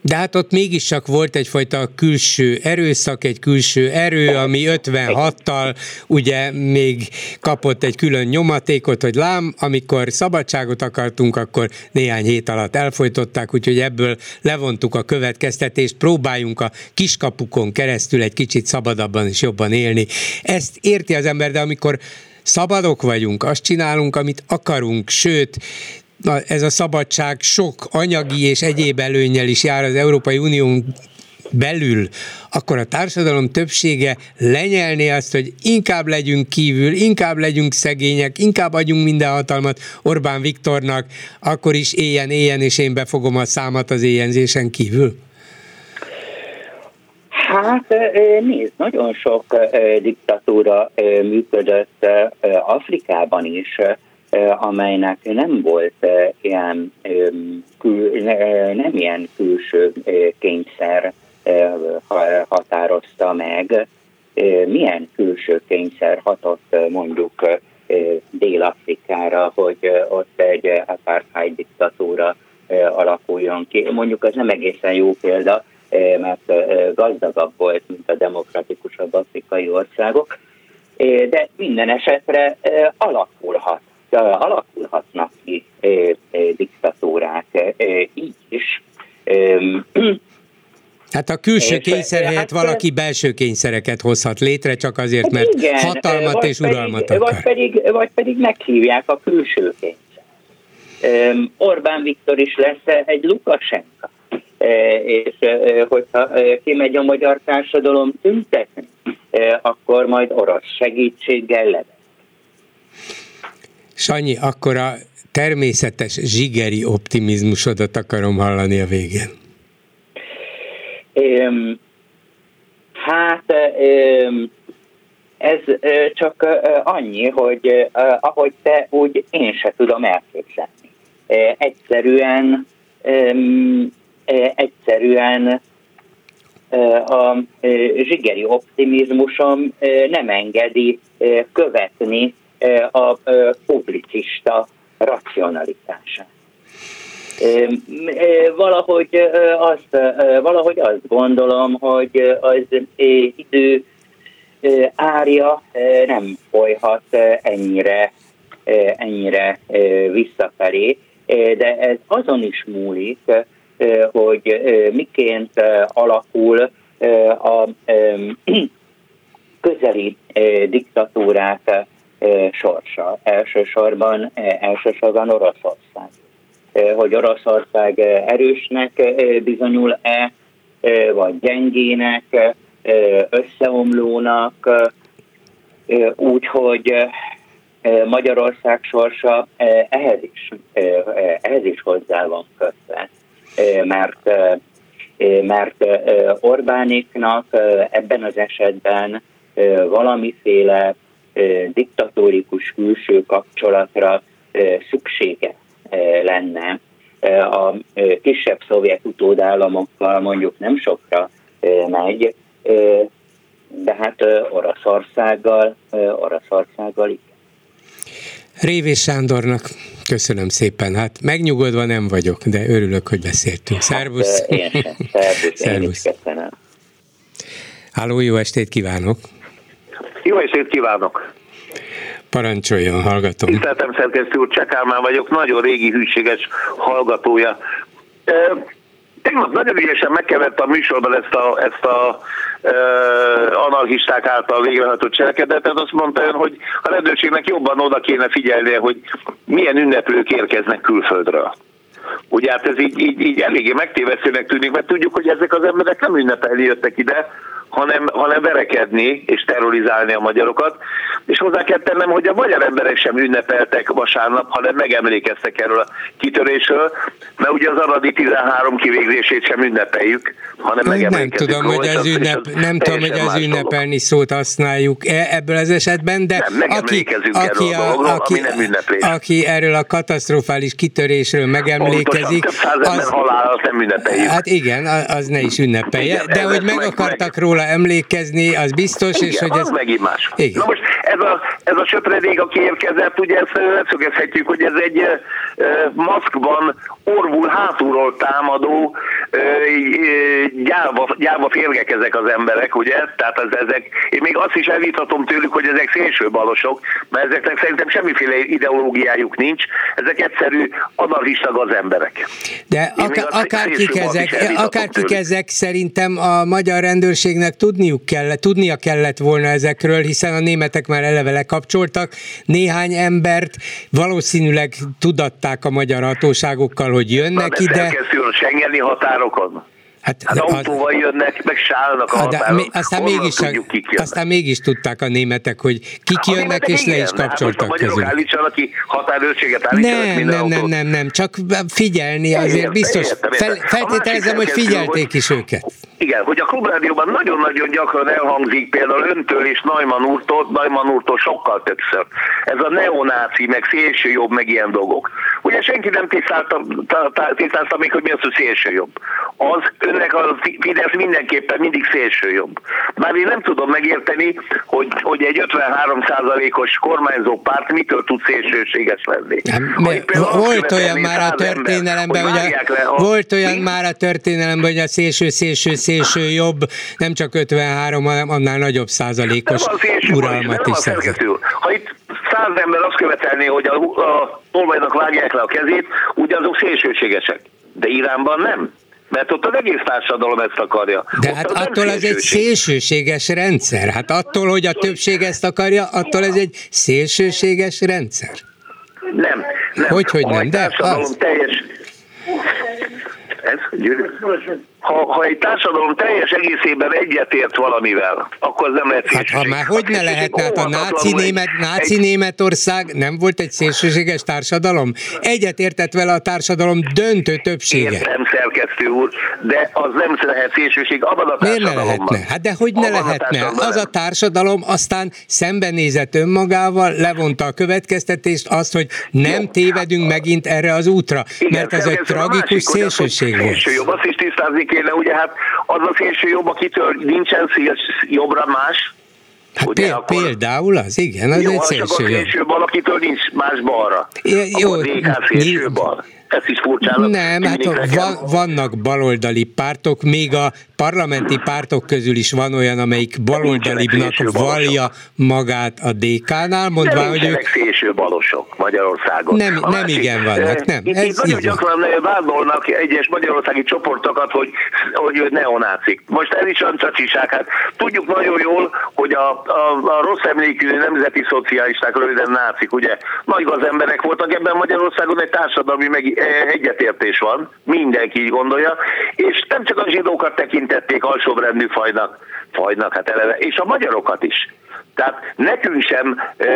De hát ott mégis csak volt egyfajta külső erőszak, egy külső erő, ami ötvenhattal ugye még kapott egy külön nyomatékot, hogy lám, amikor szabadságot akartunk, akkor néhány hét alatt elfojtották, úgyhogy ebből levontuk a következtetést, próbáljunk a kiskapukon keresztül egy kicsit szabadabban és jobban élni. Ezt érti az ember, de amikor szabadok vagyunk, azt csinálunk, amit akarunk, sőt, na, ez a szabadság sok anyagi és egyéb előnnyel is jár az Európai Unión belül, akkor a társadalom többsége lenyelné azt, hogy inkább legyünk kívül, inkább legyünk szegények, inkább adjunk minden hatalmat Orbán Viktornak, akkor is éljen, éljen, és én befogom a számat az éjjenzésen kívül. Hát nézd, nagyon sok diktatúra működött Afrikában is, amelynek nem volt ilyen, nem ilyen külső kényszer határozta meg, milyen külső kényszer hatott mondjuk Dél-Afrikára, hogy ott egy apartheid diktatúra alakuljon ki. Mondjuk az nem egészen jó példa, mert gazdagabb volt, mint a demokratikusabb afrikai országok, de minden esetre alakulhat. alakulhatnak ki eh, eh, diktatúrák eh, így is. Hát a külső kényszer helyett hát, valaki belső kényszereket hozhat létre, csak azért, mert igen, hatalmat és pedig, uralmat akar. Vagy pedig, vagy pedig meghívják a külső kényszer. Eh, Orbán Viktor is lesz egy Lukasenka, eh, és eh, hogyha eh, kimegy a magyar társadalom tüntetni, eh, akkor majd orosz segítséggel lesz. Sanyi, akkor a természetes zsigeri optimizmusodat akarom hallani a végén. Um, hát um, ez csak annyi, hogy ahogy te, úgy én se tudom elképzelni. Egyszerűen um, egyszerűen a zsigeri optimizmusom nem engedi követni a publicista racionalitását. Valahogy azt, valahogy azt gondolom, hogy az idő árja nem folyhat ennyire, ennyire visszafelé, de ez azon is múlik, hogy miként alakul a közeli diktatúrák sorsa. Elsősorban, elsősorban Oroszország. Hogy Oroszország erősnek bizonyul-e, vagy gyengének, összeomlónak, úgyhogy Magyarország sorsa ehhez is, ehhez is hozzá van kötve, mert, mert Orbániknak ebben az esetben valamiféle diktatórikus külső kapcsolatra szüksége lenne. A kisebb szovjet utódállamokkal mondjuk nem sokra megy, de hát Oroszországgal, Oroszországgal igen. Révész Sándornak köszönöm szépen. Hát megnyugodva nem vagyok, de örülök, hogy beszéltünk. Hát, szervusz! Én sem. Szervusz, szervusz. Én köszönöm. Háló, jó estét kívánok! Jó estét kívánok! Parancsoljon, hallgatom. Tiszteltem, szerkesztő úr, Csák Álmán vagyok, nagyon régi hűséges hallgatója. Tegnap nagyon ügyesen megkeverte a műsorban ezt a, ezt a e, anarchisták által végrehajtott cselekedetet. Azt mondta ön, hogy a rendőrségnek jobban oda kéne figyelnie, hogy milyen ünneplők érkeznek külföldről. Ugye hát ez így, így, így eléggé megtévesztőnek tűnik, mert tudjuk, hogy ezek az emberek nem ünnepelni jöttek ide, hanem, hanem verekedni és terrorizálni a magyarokat. És hozzá kell tennem, hogy a magyar emberek sem ünnepeltek vasárnap, hanem megemlékeztek erről a kitörésről, mert ugye az aradi tizenhárom kivégzését sem ünnepeljük, hanem megemlékezünk. Nem tudom, hogy az, ünnep, az, nem tudom, hogy az ünnepelni dolog. Szót használjuk ebből az esetben, de nem, aki, aki, a, a dologról, aki, nem aki erről a katasztrofális kitörésről megemlékezik, az halálat nem ünnepeljük. Hát igen, az ne is ünnepelje, igen, de hogy meg akartak meg, róla emlékezni, az biztos, igen, és hogy az ez... megint más. Igen. Na most ez a, ez a söpredék, aki érkezett, ugye ezt leszögezhetjük, hogy ez egy e, maszkban orvul hátulról támadó e, gyáva, gyáva férgek ezek az emberek, ugye? Tehát ez, ezek, én még azt is elvitatom tőlük, hogy ezek szélsőbalosok, mert ezeknek szerintem semmiféle ideológiájuk nincs, ezek egyszerű anarchista gazemberek. De ak- akárkik ezek, akárkik ezek, szerintem a magyar rendőrség Tudniuk kellett, tudnia kellett volna ezekről, hiszen a németek már eleve lekapcsoltak. Néhány embert valószínűleg tudatták a magyar hatóságokkal, hogy jönnek ide. Nem elkezdjön a schengeni határokon. Hát, hát autóval az, jönnek, meg sállnak a határon. Mé, aztán, mégis, tudjuk, aztán mégis tudták a németek, hogy kik jönnek, és igen, le is kapcsoltak hát közül. Állítsanak ki, határőrséget állítsanak nem, minden nem, nem, nem, nem, csak figyelni azért értem, biztos. Értem, értem. Fel, feltételezem, hogy figyelték hogy, is őket. Igen, hogy a Klubrádióban nagyon-nagyon gyakran elhangzik például öntől és Neumann úrtól, Neumann úrtól sokkal többször. Ez a neonáci, meg szélsőjobb, meg ilyen dolgok. Ugye senki nem tisztázta még, hogy mi az, hogy szélsőjobb. Az önnek a Fidesz mindenképpen mindig szélsőjobb. Bár én nem tudom megérteni, hogy, hogy egy ötvenhárom százalékos kormányzó párt mitől tud szélsőséges lenni. Nem, volt olyan már a történelemben, ember, hogy, hogy a, a, volt olyan mi? már a történelemben, hogy a szélső, szélső, szélső jobb, nem csak ötvenhárom, hanem annál nagyobb százalékos uralmat is szerzett. Ha itt száz ember azt követelné, hogy a, a tolvajnak vágják le a kezét, ugye azok szélsőségesek. De Iránban nem. Mert ott az egész társadalom ezt akarja. De ott hát az attól az egy szélsőséges rendszer. Hát attól, hogy a többség ezt akarja, attól ez egy szélsőséges rendszer. Nem. nem. Hogy, hogy nem, de az... teljes... Ez, ha, ha egy társadalom teljes egészében egyetért valamivel, akkor nem lehet szélsőség. Hát ha már hogy ne lehetne, hát a náci, német, náci egy... Németország nem volt egy szélsőséges társadalom? Egyetértett vele a társadalom döntő többsége. Értem, szerkesztő úr, de az nem lehet szélsőség abban a társadalomban. Miért ne lehetne? Hát de hogy ne abban lehetne? A az a társadalom aztán szembenézett önmagával, levonta a következtetést, azt, hogy nem jó, tévedünk hát, megint erre az útra. Igen, mert ez egy tragikus szélsőség volt. Azt is tisztázni kéne, ugye hát az a szélső jobb, akitől nincsen szél, jobbra más. Hát ugye, péld, akkor... Például az, igen, az jó, egy szélső jobb. Jó, az csak a szélső bal, akitől nincs más balra. É, jó, a dé ká szélső ny- bal. ez is furcsának. Nem, hát van, vannak baloldali pártok, még a parlamenti pártok közül is van olyan, amelyik baloldalibbnak vallja magát a dé ká-nál, mondván, hogy ők... szélső balosok Magyarországon. Nem, nem másik, igen vannak, nem. Itt, itt nagyon gyakran vádolnak egyes magyarországi csoportokat, hogy, hogy neonácik. Most ez is olyan csacsiság. Hát tudjuk nagyon jól, hogy a, a, a rossz emlékű nemzeti szocialisták röviden nácik, ugye? Nagy gazemberek voltak, ebben Magyarországon egy társadalmi meg, egyetértés van, mindenki így gondolja, és nem csak a zsidókat tekintették alsóbrendű fajnak, fajnak hát eleve, és a magyarokat is. Tehát nekünk sem e,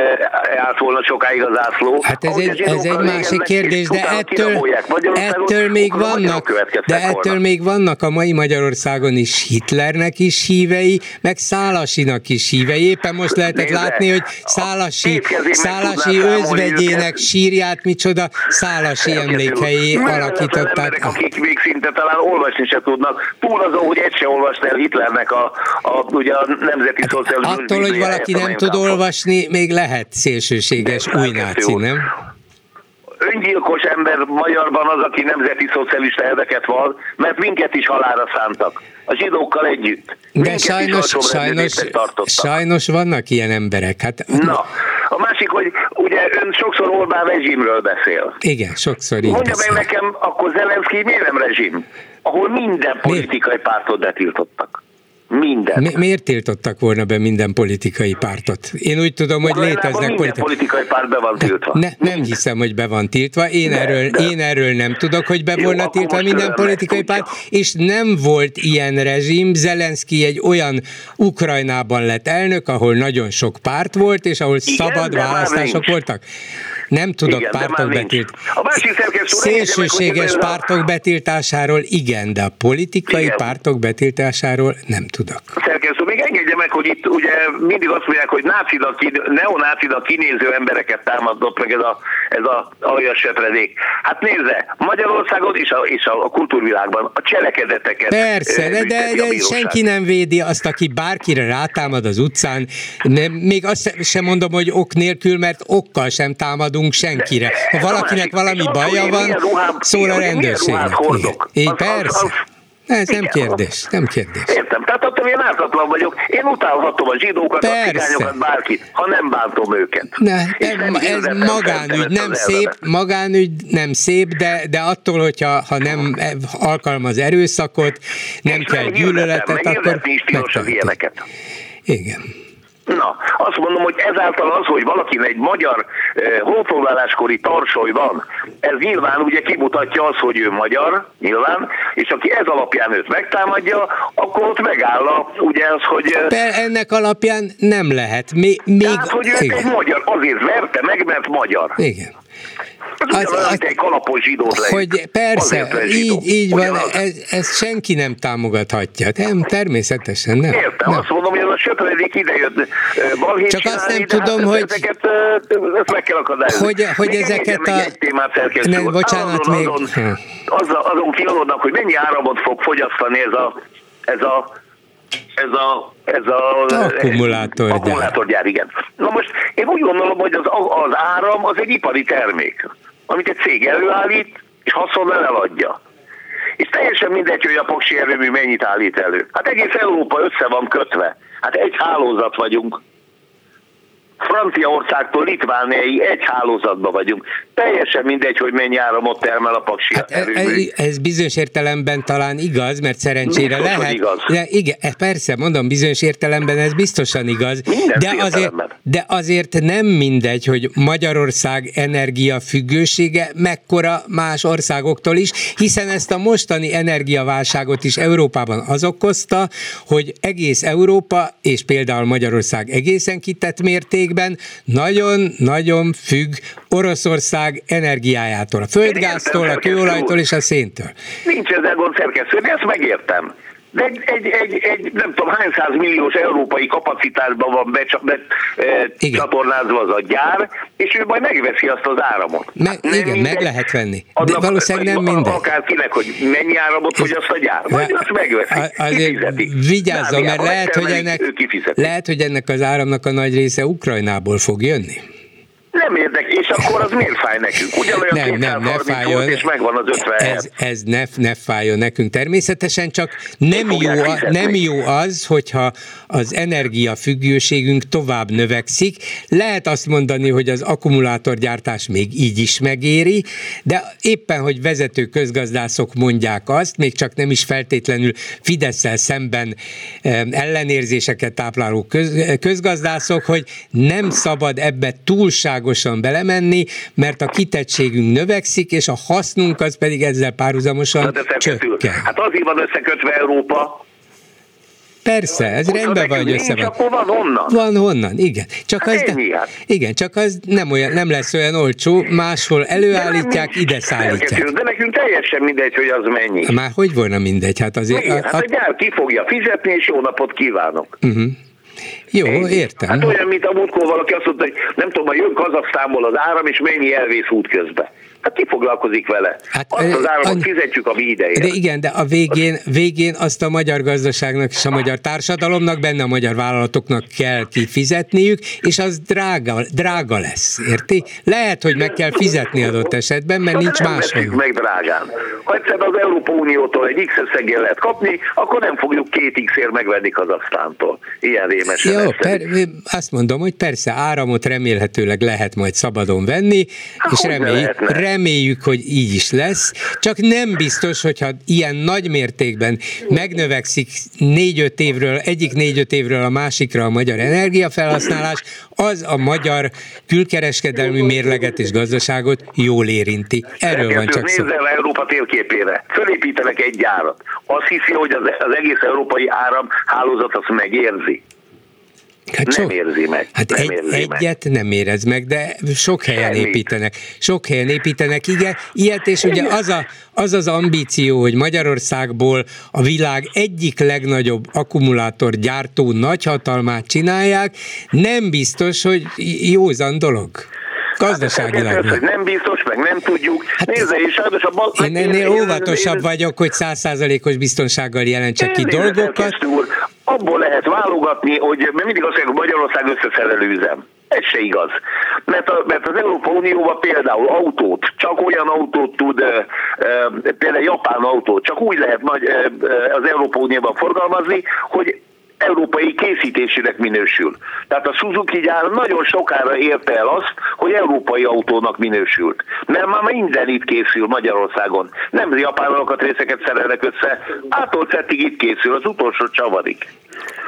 állt volna sokáig az ászló. Hát ez egy, ez egy másik kérdés, de ettől, ettől még vannak, de ettől még vannak a mai Magyarországon is Hitlernek is hívei, meg Szálasinak is hívei. Éppen most lehetett látni, hogy Szálasi, Szálasi özvegyének sírját micsoda Szálasi emlékhelyé alakították. Akik még szinte talán olvasni se tudnak, túl azon, hogy egy se olvasná el Hitlernek a, a, ugye a nemzeti szocializmus. Attól, hogy valaki nem tud olvasni, még lehet szélsőséges új náci, nem? Öngyilkos ember magyarban az, aki nemzeti szocialista érdeket val, mert minket is halálra szántak. A zsidókkal együtt. Minket de sajnos, sajnos, sajnos vannak ilyen emberek. Hát, na, a másik, hogy ugye ön sokszor Orbán rezsimről beszél. Igen, sokszor így mondja beszél. Meg nekem, akkor Zelenszkij miért nem rezsim? Ahol minden politikai miért? Pártot betiltottak. Minden. Mi, miért tiltottak volna be minden politikai pártot? Én úgy tudom, hogy Ukrajnában léteznek politikai... politikai párt be van tiltva. Ne, nem hiszem, hogy be van tiltva. Én, de, erről, de. én erről nem tudok, hogy be jó, volna tiltva minden politikai tudja. Párt. És nem volt ilyen rezsim. Zelenszkij egy olyan Ukrajnában lett elnök, ahol nagyon sok párt volt, és ahol igen, szabad választások voltak. Nem tudok igen, pártok betilt. Szélsőséges meg, pártok a... betiltásáról igen, de a politikai igen. pártok betiltásáról nem tudok. Szerkesztő, még engedje meg, hogy itt ugye mindig azt mondják, hogy nácinak, neonácinak kinéző embereket támadott meg ez a, ez a aljas söpredék. Hát nézze, Magyarországon és a, és a kultúrvilágban a cselekedeteket. Persze, de, de, de senki nem védi azt, aki bárkire rátámad az utcán. Nem, még azt sem mondom, hogy ok nélkül, mert okkal sem támadunk senkire. Ha valakinek valami baja van, szól a rendőrségnek. Így persze. Ez nem kérdés, nem kérdés. Értem, tehát attól én ártatlan vagyok, én utálhatom a zsidókat, persze. A cigányokat, bárkit, ha nem bántom őket. Ne, ez nem ez magánügy, nem szép, magánügy nem szép, de, de attól, hogyha ha nem alkalmaz erőszakot, nem és kell gyűlöletet, meg akkor megtartjuk. Igen. Na, azt mondom, hogy ezáltal az, hogy valakin egy magyar eh, honfoglaláskori tarsoly van, ez nyilván ugye kimutatja azt, hogy ő magyar, nyilván, és aki ez alapján őt megtámadja, akkor ott megáll a, ugye az, hogy... Per ennek alapján nem lehet. Még, még... Tehát, hogy ő egy magyar, azért verte meg, mert magyar. Igen. Az, az, az, egy kalapos zsidót hogy persze, így, így van, ezt ez senki nem támogathatja. Nem, természetesen nem. Értem, nem. Azt mondom, hogy ez a söpredék idejött balhét csak csinálni, azt nem tudom, hát hogy ezeket, ezt meg kell akadályozni. Hogy, hogy ezeket a... Nem, bocsánat, még... Azon, azon, azon kialodnak, hogy mennyi áramot fog fogyasztani ez a... Ez a Ez a, ez a akkumulátorgyár. akkumulátorgyár, igen. Na most én úgy gondolom, hogy az, az áram az egy ipari termék, amit egy cég előállít, és haszonnal eladja. És teljesen mindegy, hogy a paksi erőmű mennyit állít elő. Hát egész Európa össze van kötve. Hát egy hálózat vagyunk. Franciaországtól Litvániáig egy hálózatban vagyunk. Teljesen mindegy, hogy mennyi áramot termel a paksi hát erőmű. Ez, ez bizonyos értelemben talán igaz, mert szerencsére biztos, lehet. Igaz. De igen, persze, mondom, bizonyos értelemben ez biztosan igaz. De azért, de azért nem mindegy, hogy Magyarország energiafüggősége mekkora más országoktól is, hiszen ezt a mostani energiaválságot is Európában az okozta, hogy egész Európa, és például Magyarország egészen kitett mérték, nagyon-nagyon függ Oroszország energiájától, a földgáztól, a kőolajtól és a széntől. Nincs ezzel gond, szerkesztő, de ezt megértem. De egy, egy, egy, egy nem tudom hány százmilliós európai kapacitásban van becsatornázva az a gyár, és ő majd megveszi azt az áramot. Me, igen, mindegy, meg lehet venni. De valószínűleg nem minden. Akárkinek, hogy mennyi áramot fogyaszt a gyár, vagy azt megveszi, kifizeti. Vigyázzon, mert lehet, hogy ennek, lehet, hogy ennek az áramnak a nagy része Ukrajnából fog jönni. Nem érdek, és akkor az miért fáj nekünk? Ugyanolyan nem, nem, ne fájjon, és megvan az ötven. Ez, ez ne, ne fájjon nekünk természetesen, csak nem jó, a, nem jó az, hogyha az energiafüggőségünk tovább növekszik. Lehet azt mondani, hogy az akkumulátorgyártás még így is megéri, de éppen, hogy vezető közgazdászok mondják azt, még csak nem is feltétlenül Fidesszel szemben ellenérzéseket tápláló köz, közgazdászok, hogy nem szabad ebbe túlságosan belemenni, mert a kitettségünk növekszik, és a hasznunk az pedig ezzel párhuzamosan csökken. Hát azért van összekötve Európa. Persze, ez rendben van, hogy össze van. Csak van honnan. Van honnan, igen. Csak, hát az, de, igen, csak az nem, olyan, nem lesz olyan olcsó, máshol előállítják, nem, ide szállítják. De nekünk teljesen mindegy, hogy az mennyi. Már hogy volna mindegy? Hát azért... Igen, a, hát a gyár ki fogja fizetni, és jó napot kívánok. Uh-huh. Jó, értem. Hát olyan, mint a múltkor valaki azt mondta, hogy nem tudom, hogy jön Kazahsztánból az áram, és mennyi elvész út közben. Hát ki foglalkozik vele? Hát, azt az áramot fizetjük a mi idejére. De igen, de a végén, végén azt a magyar gazdaságnak és a magyar társadalomnak, benne a magyar vállalatoknak kell kifizetniük, és az drága, drága lesz, érti? Lehet, hogy meg kell fizetni adott esetben, mert de nincs más. Nem meg drágán. Ha egyszer az Európa Uniótól egy X összeggel lehet kapni, akkor nem fogjuk két X-ért megvenni Kazahsztántól. Ilyen rémesen. Jó, per, azt mondom, hogy persze áramot remélhetőleg lehet majd szabadon venni, hát, és reméljük, Reméljük, hogy így is lesz, csak nem biztos, hogyha ilyen nagy mértékben megnövekszik négy-öt évről, egyik négy-öt évről a másikra a magyar energiafelhasználás, az a magyar külkereskedelmi mérleget és gazdaságot jól érinti. Erről van csak szó. Nézzel Európa térképére, fölépítenek egy gyárat. Azt hiszi, hogy az egész európai áramhálózat azt megérzi. Hát nem sok, érzi meg. Hát nem egy, érzi egyet meg. Nem érez meg, de sok helyen Semmit. építenek. Sok helyen építenek, igen. Ilyet, és ugye az, a, az az ambíció, hogy Magyarországból a világ egyik legnagyobb akkumulátorgyártó nagyhatalmát csinálják, nem biztos, hogy józan dolog. Gazdaságilag. Hát, hogy nem biztos, meg nem tudjuk. Hát nézze, és sajnos a bal... Én ennél óvatosabb vagyok, hogy száz százalékos biztonsággal jelentsek ki dolgokat. Abból lehet válogatni, hogy mindig azt mondják, hogy Magyarország összeszerelő üzem. Ez se igaz. Mert, a, mert az Európa Unióban például autót, csak olyan autót tud, e, e, például japán autót, csak úgy lehet nagy, e, az Európa Unióban forgalmazni, hogy európai készítésének minősül. Tehát a Suzuki gyár nagyon sokára érte el azt, hogy európai autónak minősült. Mert már minden itt készül Magyarországon. Nem japán alkatrészeket szerelnek össze, ától szettig itt készül, az utolsó csavarik.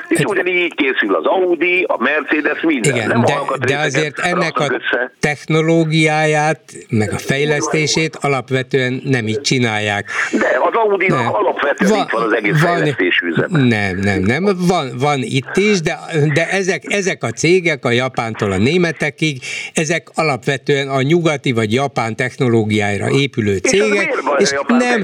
És ugyanígy így készül az Audi, a Mercedes, minden. Igen, nem de, de azért ennek a össze. Technológiáját, meg a fejlesztését alapvetően nem így csinálják. De az Audi-nak alapvetően van, itt van az egész van, fejlesztés üzeme. Nem, nem, nem. Van, van itt is, de, de ezek, ezek a cégek a Japántól a németekig, ezek alapvetően a nyugati vagy japán technológiára épülő cégek. És, és nem, nem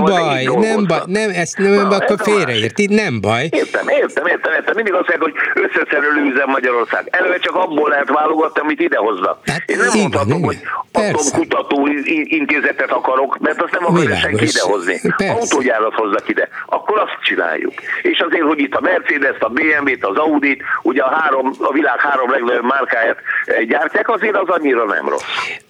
baj, nem baj, nem, ezt nem, Na, akkor félreérti, nem baj. Értem, értem, értem, értem. Mindig azt mondják, hogy összeszerelő üzem Magyarország. Eleve csak abból lehet válogatni, amit idehoznak. Hát én nem mondhatom, hogy atomkutató intézetet akarok, mert azt nem akarja senki idehozni. Autógyárat hoznak ide. Akkor azt csináljuk. És azért, hogy itt a Mercedes-t, a bé em vé-t, az Audit, ugye a, három, a világ három legnagyobb márkáját gyártják, azért az annyira nem rossz.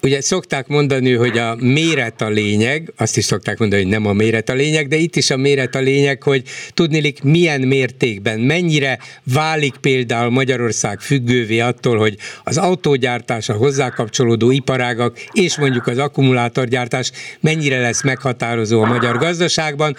Ugye szokták mondani, hogy a méret a lényeg, azt is szokták mondani, hogy nem a méret a lényeg, de itt is a méret a lényeg, hogy tudnilik milyen mértékben, mennyire válik például Magyarország függővé attól, hogy az autógyártás, a hozzákapcsolódó iparágak és mondjuk az akkumulátorgyártás mennyire lesz meghatározó a magyar gazdaságban.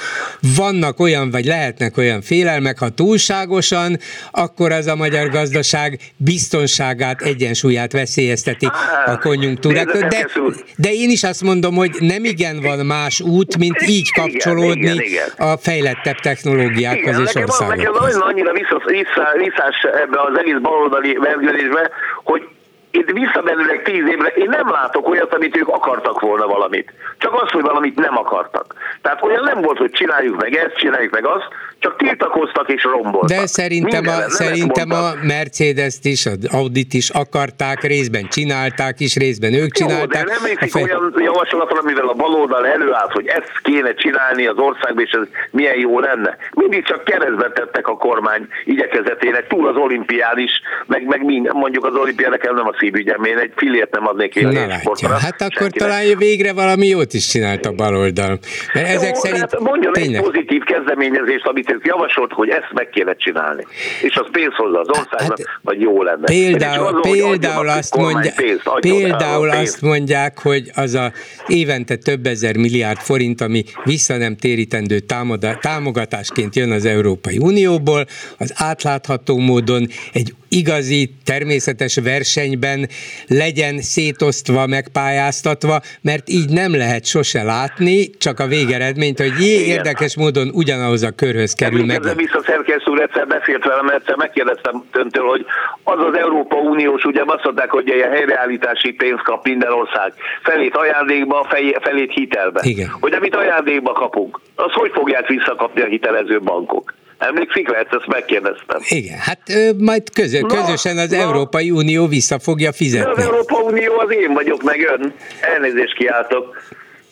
Vannak olyan, vagy lehetnek olyan félelmek, ha túlságosan, akkor az a magyar gazdaság biztonságát, egyensúlyát veszélyezteti a konjunktúrákat. De, de én is azt mondom, hogy nem igen van más út, mint így kapcsolódni igen, igen, igen. a fejlettebb technológiákhoz igen, és országokhoz. Nekem az annyira vissza, vissza, visszás ebbe az egész baloldali vergődésbe, hogy itt visszamenőleg tíz évre én nem látok olyat, amit ők akartak volna valamit. Csak az, hogy valamit nem akartak. Tehát olyan nem volt, hogy csináljuk meg ezt, csináljuk meg azt, csak tiltakoztak és romboltak. De szerintem, Minden, a, szerintem a Mercedes-t is, az Audit is akarták, részben csinálták is, részben ők csinálták. Jó, de nem emlékszik fe... olyan javaslatra, amivel a baloldal előállt, hogy ezt kéne csinálni az országban, és ez milyen jó lenne. Mindig csak keresztbe tettek a kormány igyekezetének, túl az olimpián is, meg, meg mind, mondjuk az olimpián nekem nem a szívügyem, én egy fillért nem adnék én sportra. Hát akkor senkinek. Talán végre valami jót is csinált a baloldal. Mert ezek jó, szerint... Hát mondjon tényleg egy pozitív kezdeményezést, amit ők javasolt, hogy ezt meg kéne csinálni. És az pénz hozzá az országnak, hát, vagy jó lenne. Például, azon, például, azt, mondja, pénzt, például azt mondják, hogy az a évente több ezer milliárd forint, ami vissza nem térítendő támoda, támogatásként jön az Európai Unióból, az átlátható módon egy igazi, természetes versenyben legyen szétosztva, megpályáztatva, mert így nem lehet sose látni, csak a végeredményt, hogy jé, érdekes módon ugyanahoz a körhöz kerül meg. Ezzel vissza szerkesztő úr egyszer beszélt velem, egyszer megkérdeztem öntől, hogy az az Európa Uniós, ugye azt mondták, hogy ilyen helyreállítási pénzt kap minden ország. Felét ajándékba, felét hitelbe. Igen. Hogy amit ajándékba kapunk, az hogy fogják visszakapni a hitelező bankok? Emlékszik lehet, ezt megkérdeztem. Igen, hát ö, majd közö, na, közösen az na, Európai Unió vissza fogja fizetni. Az Európai Unió az én vagyok, meg ön. Elnézést kiáltok.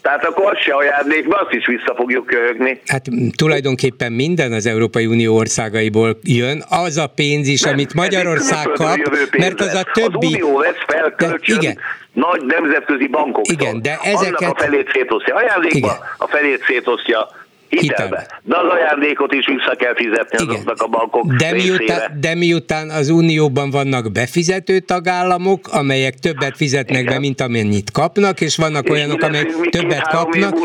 Tehát akkor az se ajándék, mert azt is vissza fogjuk köhögni. Hát tulajdonképpen minden az Európai Unió országaiból jön, az a pénz is, nem, amit Magyarország kap, mert az a többi... Az Unió lesz felkölcsön, igen, nagy nemzetközi bankoktól. Igen, de ezeket... Annak a felét szétosztja ajándékba, igen, a felét szétosztja hitelbe. De az ajándékot is vissza kell fizetni azoknak a bankok de miután, de miután az Unióban vannak befizető tagállamok, amelyek többet fizetnek, igen, be, mint amennyit kapnak, és vannak és olyanok, amelyek többet kapnak.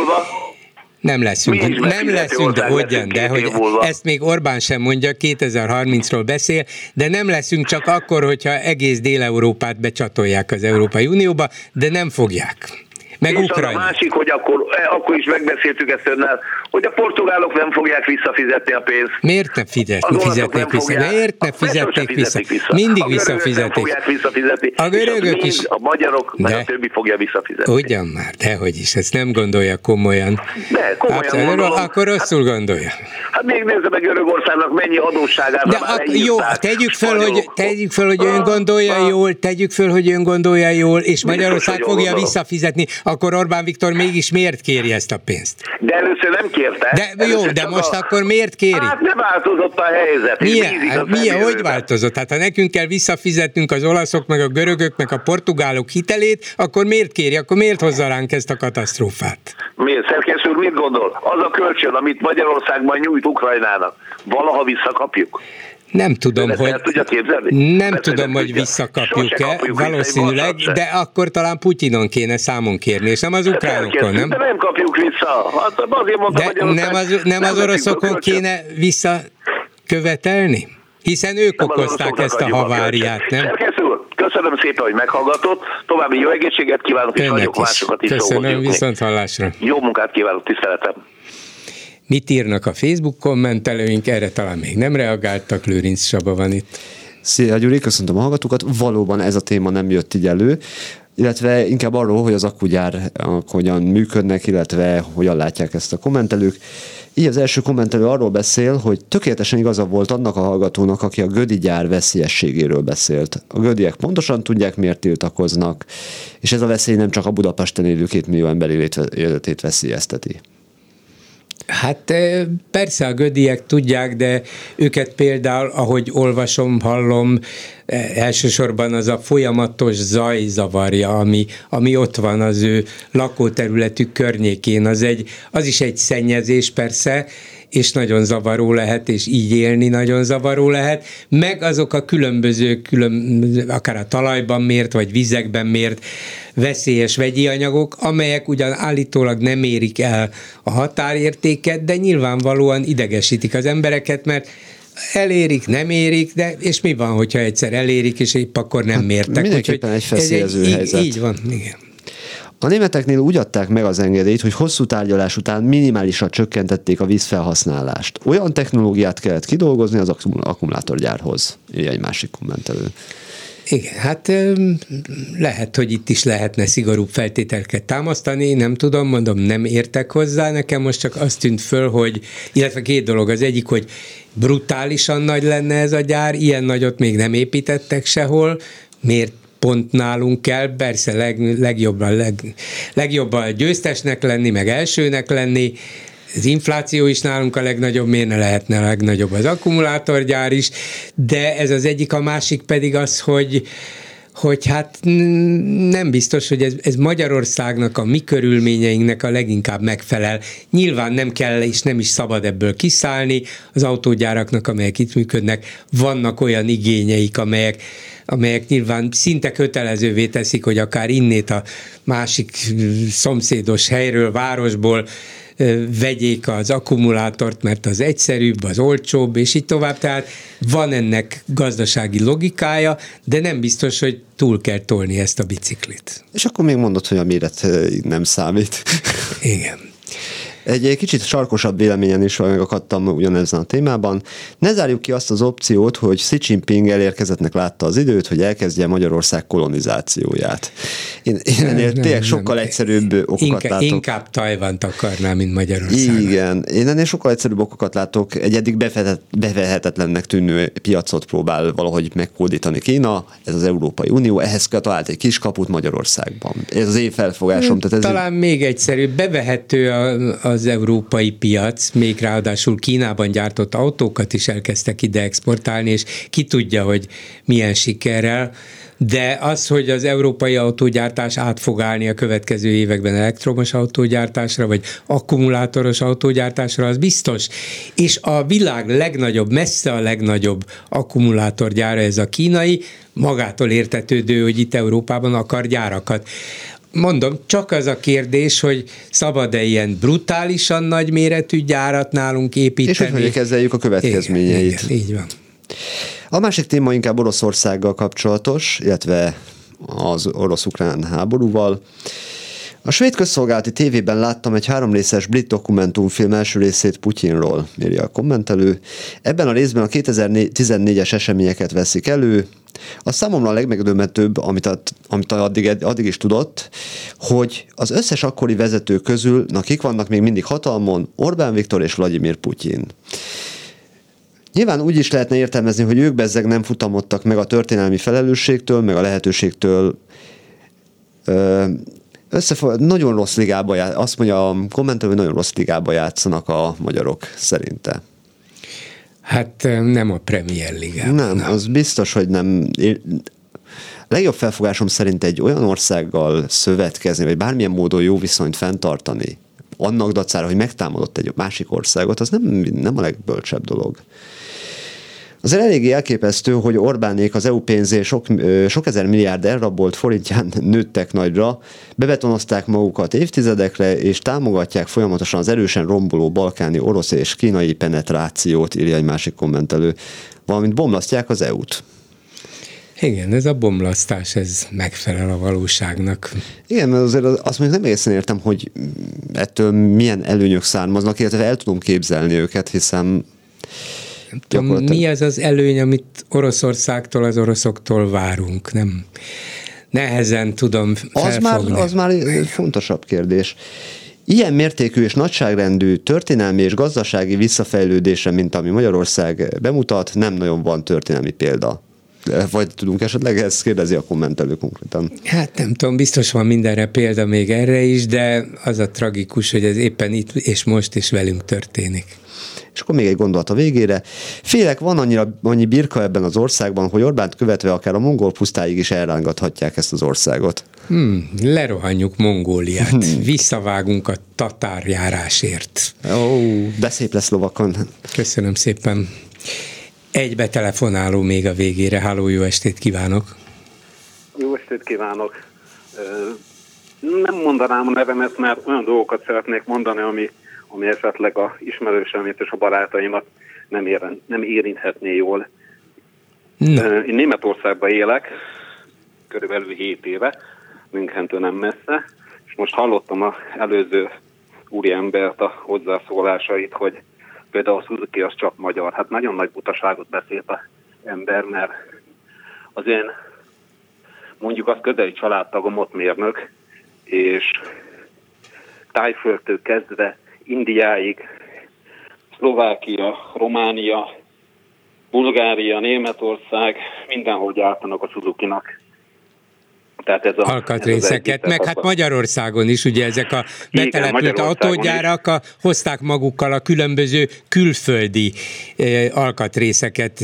Nem leszünk, nem leszünk, de hogyan, de hogy ezt még Orbán sem mondja, kétezer-harmincról beszél, de nem leszünk csak akkor, hogyha egész Dél-Európát becsatolják az Európai Unióba, de nem fogják. Meg és Ukrajna. Az a másik, hogy akkor, akkor is megbeszéltük ezt önnel, hogy a portugálok nem fogják visszafizetni a pénzt. Miért ne fizet, fizetnék vissza? Miért ne fizetnék vissza? vissza? Mindig visszafizetnék. A görögök is. A magyarok, de, mert a többi fogja visszafizetni. Ugyan már, dehogy is, ezt nem gondolja komolyan. De, komolyan Abszett, gondolom. Akkor rosszul gondolja. Hát még nézze meg Görögországnak mennyi adósságára már eljutott. Jó, tegyük föl, hogy, tegyük föl, hogy ön gondolja jól, tegyük föl, hogy ön gondolja jól, és Magyarország fogja visszafizetni. Akkor Orbán Viktor mégis miért kéri ezt a pénzt? De először nem kérte. De először jó, de most a... akkor miért kéri? Hát nem változott a helyzet. Milyen? Hát, milyen? Hogy változott? Hát ha nekünk kell visszafizetnünk az olaszok, meg a görögök, meg a portugálok hitelét, akkor miért kéri? Akkor miért hozza ránk ezt a katasztrófát? Miért? Szerkesz úr, mit gondol? Az a kölcsön, amit Magyarország majd nyújt Ukrajnának, valaha visszakapjuk? Nem tudom, hogy, nem tudom, hogy visszakapjuk-e, valószínűleg, de akkor talán Putyinon kéne számon kérni, és nem az ukránokon, nem? De nem kapjuk vissza. De nem az, nem az oroszokon kéne visszakövetelni? Hiszen ők okozták ezt a haváriát, nem? Köszönöm szépen, hogy meghallgatott, további jó egészséget kívánok, és hagyok másokat is. Köszönöm, viszont hallásra. Jó munkát kívánok, tiszteletem. Mit írnak a Facebook kommentelőink? Erre talán még nem reagáltak, Lőrinc Saba van itt. Szia Gyuri, köszöntöm a hallgatókat. Valóban ez a téma nem jött így elő, illetve inkább arról, hogy az akkugyár hogyan működnek, illetve hogyan látják ezt a kommentelők. Így az első kommentelő arról beszél, hogy tökéletesen igaza volt annak a hallgatónak, aki a gödi gyár veszélyességéről beszélt. A gödiek pontosan tudják, miért tiltakoznak, és ez a veszély nem csak a Budapesten élő két millió emberi életét veszélyezteti. Hát persze a gödiek tudják, de őket például, ahogy olvasom, hallom, elsősorban az a folyamatos zaj zavarja, ami, ami ott van az ő lakóterületük környékén. Az, egy, az is egy szennyezés persze, és nagyon zavaró lehet, és így élni nagyon zavaró lehet, meg azok a különböző, különböző akár a talajban mért, vagy vizekben mért veszélyes vegyi anyagok, amelyek ugyan állítólag nem érik el a határértéket, de nyilvánvalóan idegesítik az embereket, mert elérik, nem érik, de és mi van, hogyha egyszer elérik, és épp akkor nem hát mértek. Mindenképpen egy feszélyező egy, helyzet. Így, így van, igen. A németeknél úgy adták meg az engedélyt, hogy hosszú tárgyalás után minimálisan csökkentették a vízfelhasználást. Olyan technológiát kellett kidolgozni az akkumulátorgyárhoz, így egy másik kommentelő. Igen, hát lehet, hogy itt is lehetne szigorúbb feltételeket támasztani, nem tudom, mondom, nem értek hozzá, nekem most csak azt tűnt föl, hogy, illetve két dolog, az egyik, hogy brutálisan nagy lenne ez a gyár, ilyen nagyot még nem építettek sehol, miért pont nálunk kell, persze leg, legjobban, leg, legjobban győztesnek lenni, meg elsőnek lenni, az infláció is nálunk a legnagyobb, miért ne lehetne a legnagyobb az akkumulátorgyár is, de ez az egyik, a másik pedig az, hogy, hogy hát nem biztos, hogy ez, ez Magyarországnak, a mi körülményeinknek a leginkább megfelel. Nyilván nem kell és nem is szabad ebből kiszállni, az autógyáraknak, amelyek itt működnek, vannak olyan igényeik, amelyek amelyek nyilván szinte kötelezővé teszik, hogy akár innét a másik szomszédos helyről, városból vegyék az akkumulátort, mert az egyszerűbb, az olcsóbb, és így tovább. Tehát van ennek gazdasági logikája, de nem biztos, hogy túl kell tolni ezt a biciklit. És akkor még mondod, hogy a méret nem számít. Igen. Egy kicsit sarkosabb véleményen is megakadtam ugyanezen a témában. Ne zárjuk ki azt az opciót, hogy Xi Jinping elérkezettnek látta az időt, hogy elkezdje Magyarország kolonizációját. Én, én ennél tényleg sokkal nem. egyszerűbb okokat Inka, látok. Inkább Tajvant akarná, mint Magyarország. Igen, én ennél sokkal egyszerűbb okokat látok. Egy eddig bevehetetlennek tűnő piacot próbál valahogy megkódítani Kína, ez az Európai Unió, ehhez talált egy kiskaput Magyarországban. Ez az én felfogásom. Tehát ez Talán én... még egyszerűbb, bevehető a, a az európai piac, még ráadásul Kínában gyártott autókat is elkezdtek ide exportálni, és ki tudja, hogy milyen sikerrel, de az, hogy az európai autógyártás át fog állni a következő években elektromos autógyártásra, vagy akkumulátoros autógyártásra, az biztos. És a világ legnagyobb, messze a legnagyobb akkumulátorgyára ez a kínai, magától értetődő, hogy itt Európában akar gyárakat. Mondom, csak az a kérdés, hogy szabad-e ilyen brutálisan nagy méretű gyárat nálunk építeni. És hogy mondjuk kezeljük a következményeit. Igen, így van. A másik téma inkább Oroszországgal kapcsolatos, illetve az orosz-ukrán háborúval. A svéd közszolgálati tévében láttam egy háromrészes brit dokumentumfilm első részét Putyinról, írja a kommentelő. Ebben a részben a kétezer-tizennégyes eseményeket veszik elő. A számomra a legmegdöbbentőbb, amit, a, amit addig, addig is tudott, hogy az összes akkori vezető közül, akik vannak még mindig hatalmon, Orbán Viktor és Vlagyimir Putyin. Nyilván úgy is lehetne értelmezni, hogy ők bezzeg nem futamodtak meg a történelmi felelősségtől, meg a lehetőségtől. Ö, Összefog, nagyon rossz ligába játsz, azt mondja a kommentelő, hogy nagyon rossz ligába játszanak a magyarok szerinte. Hát nem a Premier Ligában. Nem, nem, az biztos, hogy nem. Legjobb felfogásom szerint egy olyan országgal szövetkezni, vagy bármilyen módon jó viszonyt fenntartani, annak dacára, hogy megtámadott egy másik országot, az nem, nem a legbölcsebb dolog. Azért eléggé elképesztő, hogy Orbánék az é u pénzé sok, sok ezer milliárd elrabolt forintján nőttek nagyra, bebetonozták magukat évtizedekre, és támogatják folyamatosan az erősen romboló balkáni orosz és kínai penetrációt, írja egy másik kommentelő, valamint bomlasztják az é u-t. Igen, ez a bomlasztás, ez megfelel a valóságnak. Igen, azért azt még nem egészen értem, hogy ettől milyen előnyök származnak, illetve el tudom képzelni őket, hiszen Tudom, mi az az előny, amit Oroszországtól, az oroszoktól várunk? Nem, nehezen tudom felfogni. Az már, az már fontosabb kérdés. Ilyen mértékű és nagyságrendű történelmi és gazdasági visszafejlődése, mint ami Magyarország bemutat, nem nagyon van történelmi példa. Vagy tudunk esetleg, ezt kérdezi a kommentelő konkrétan. Hát nem tudom, biztos van mindenre példa, még erre is, de az a tragikus, hogy ez éppen itt és most is velünk történik. És akkor még egy gondolat a végére. Félek, van annyira, annyi birka ebben az országban, hogy Orbánt követve akár a mongol pusztáig is elrángathatják ezt az országot. Hmm, lerohanjuk Mongóliát. Visszavágunk a tatárjárásért. Ó, de szép lesz lovakon. Köszönöm szépen. Egybe telefonáló még a végére. Háló, jó estét kívánok! Jó estét kívánok! Nem mondanám a nevemet, mert olyan dolgokat szeretnék mondani, ami, ami esetleg a ismerősömét és a barátaimat nem, ér, nem érinthetné jól. Na. Én Németországban élek, körülbelül hét éve, Münchentől nem messze, és most hallottam az előző úriembert a hozzászólásait, hogy például a Suzuki az csak magyar. Hát nagyon nagy butaságot beszélt az ember, mert az én mondjuk az közeli családtagom ott mérnök, és Tájföldtől kezdve Indiáig, Szlovákia, Románia, Bulgária, Németország, mindenhol gyártanak a Suzukinak. Tehát ez a, alkatrészeket, ez meg hát Magyarországon is, ugye ezek a betelepült autógyárak a, hozták magukkal a különböző külföldi eh, alkatrészeket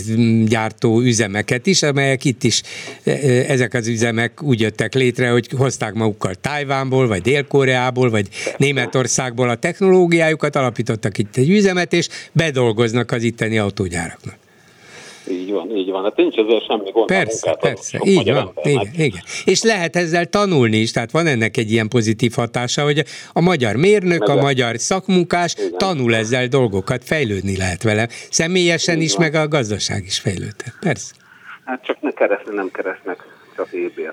gyártó üzemeket is, amelyek itt is eh, ezek az üzemek úgy jöttek létre, hogy hozták magukkal Tajvánból, vagy Dél-Koreából, vagy Németországból a technológiájukat, alapítottak itt egy üzemet, és bedolgoznak az itteni autógyáraknak. Így van, így van. Hát nincs ezzel semmi gond. Persze, munkát, persze. Így van. Igen, igen. És lehet ezzel tanulni is, tehát van ennek egy ilyen pozitív hatása, hogy a magyar mérnök, Meze. a magyar szakmunkás igen. tanul ezzel dolgokat, fejlődni lehet vele. Személyesen igen. is, meg a gazdaság is fejlődhet. Persze. Hát csak ne keresni, nem keresnek, csak ébér.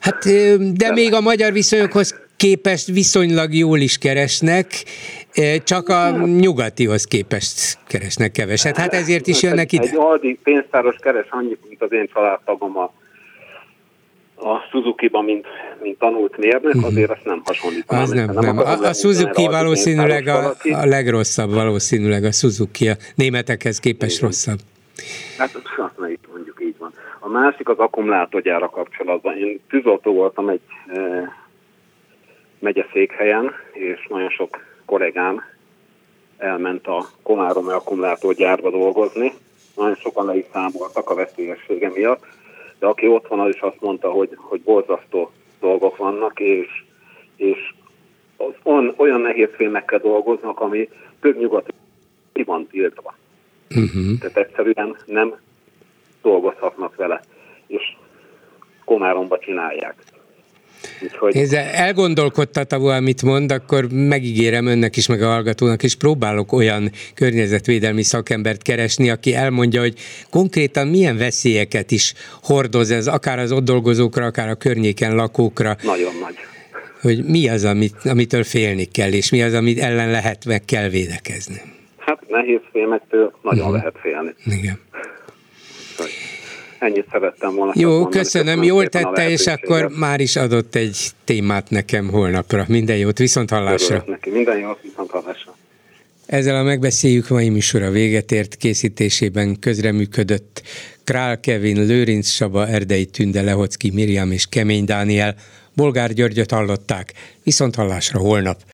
Hát, de nem. még a magyar viszonyokhoz képest viszonylag jól is keresnek, csak a nyugatihoz képest keresnek keveset. Hát ezért is jönnek ide. Egy Audi pénztáros keres annyit, mint az én családtagom a, a Suzukiban, mint, mint tanult mérnök, mm-hmm. azért azt nem hasonlítom. Az nem, nem. nem. A, a, a Suzuki valószínűleg a, a legrosszabb, valószínűleg a Suzuki a németekhez képest igen. rosszabb. Hát azt ne itt mondjuk, így van. A másik az akkumulátorgyára kapcsolatban. Én tűzoltó voltam egy e, megyeszékhelyen, és nagyon sok kollégám elment a Komárom akkumulátorgyárba dolgozni. Nagyon sokan le is számoltak a veszélyessége miatt, de aki ott van, az is azt mondta, hogy, hogy borzasztó dolgok vannak, és, és az on, olyan nehéz fémekkel dolgoznak, ami több nyugaton ki van tiltva. Uh-huh. Tehát egyszerűen nem dolgozhatnak vele, és Komáromba csinálják. Úgyhogy... Nézze, elgondolkodtató, amit mond, akkor megígérem önnek is, meg a hallgatónak is, próbálok olyan környezetvédelmi szakembert keresni, aki elmondja, hogy konkrétan milyen veszélyeket is hordoz ez, akár az ott dolgozókra, akár a környéken lakókra. Nagyon nagy. Hogy mi az, amit, amitől félni kell, és mi az, amit ellen lehet, meg kell védekezni. Hát nehéz fémektől nagyon no. lehet félni. Igen. Ennyit szerettem volna. Jó, mondani, köszönöm, jól tette, és akkor már is adott egy témát nekem holnapra. Minden jót, viszont hallásra. Minden jót, viszont hallásra. Ezzel a Megbeszéljük mai műsora véget ért, készítésében közreműködött Král Kevin, Lőrinc Saba, Erdei Tünde, Lehocki Miriam és Kemény Dániel. Bolgár Györgyöt hallották, viszont hallásra holnap.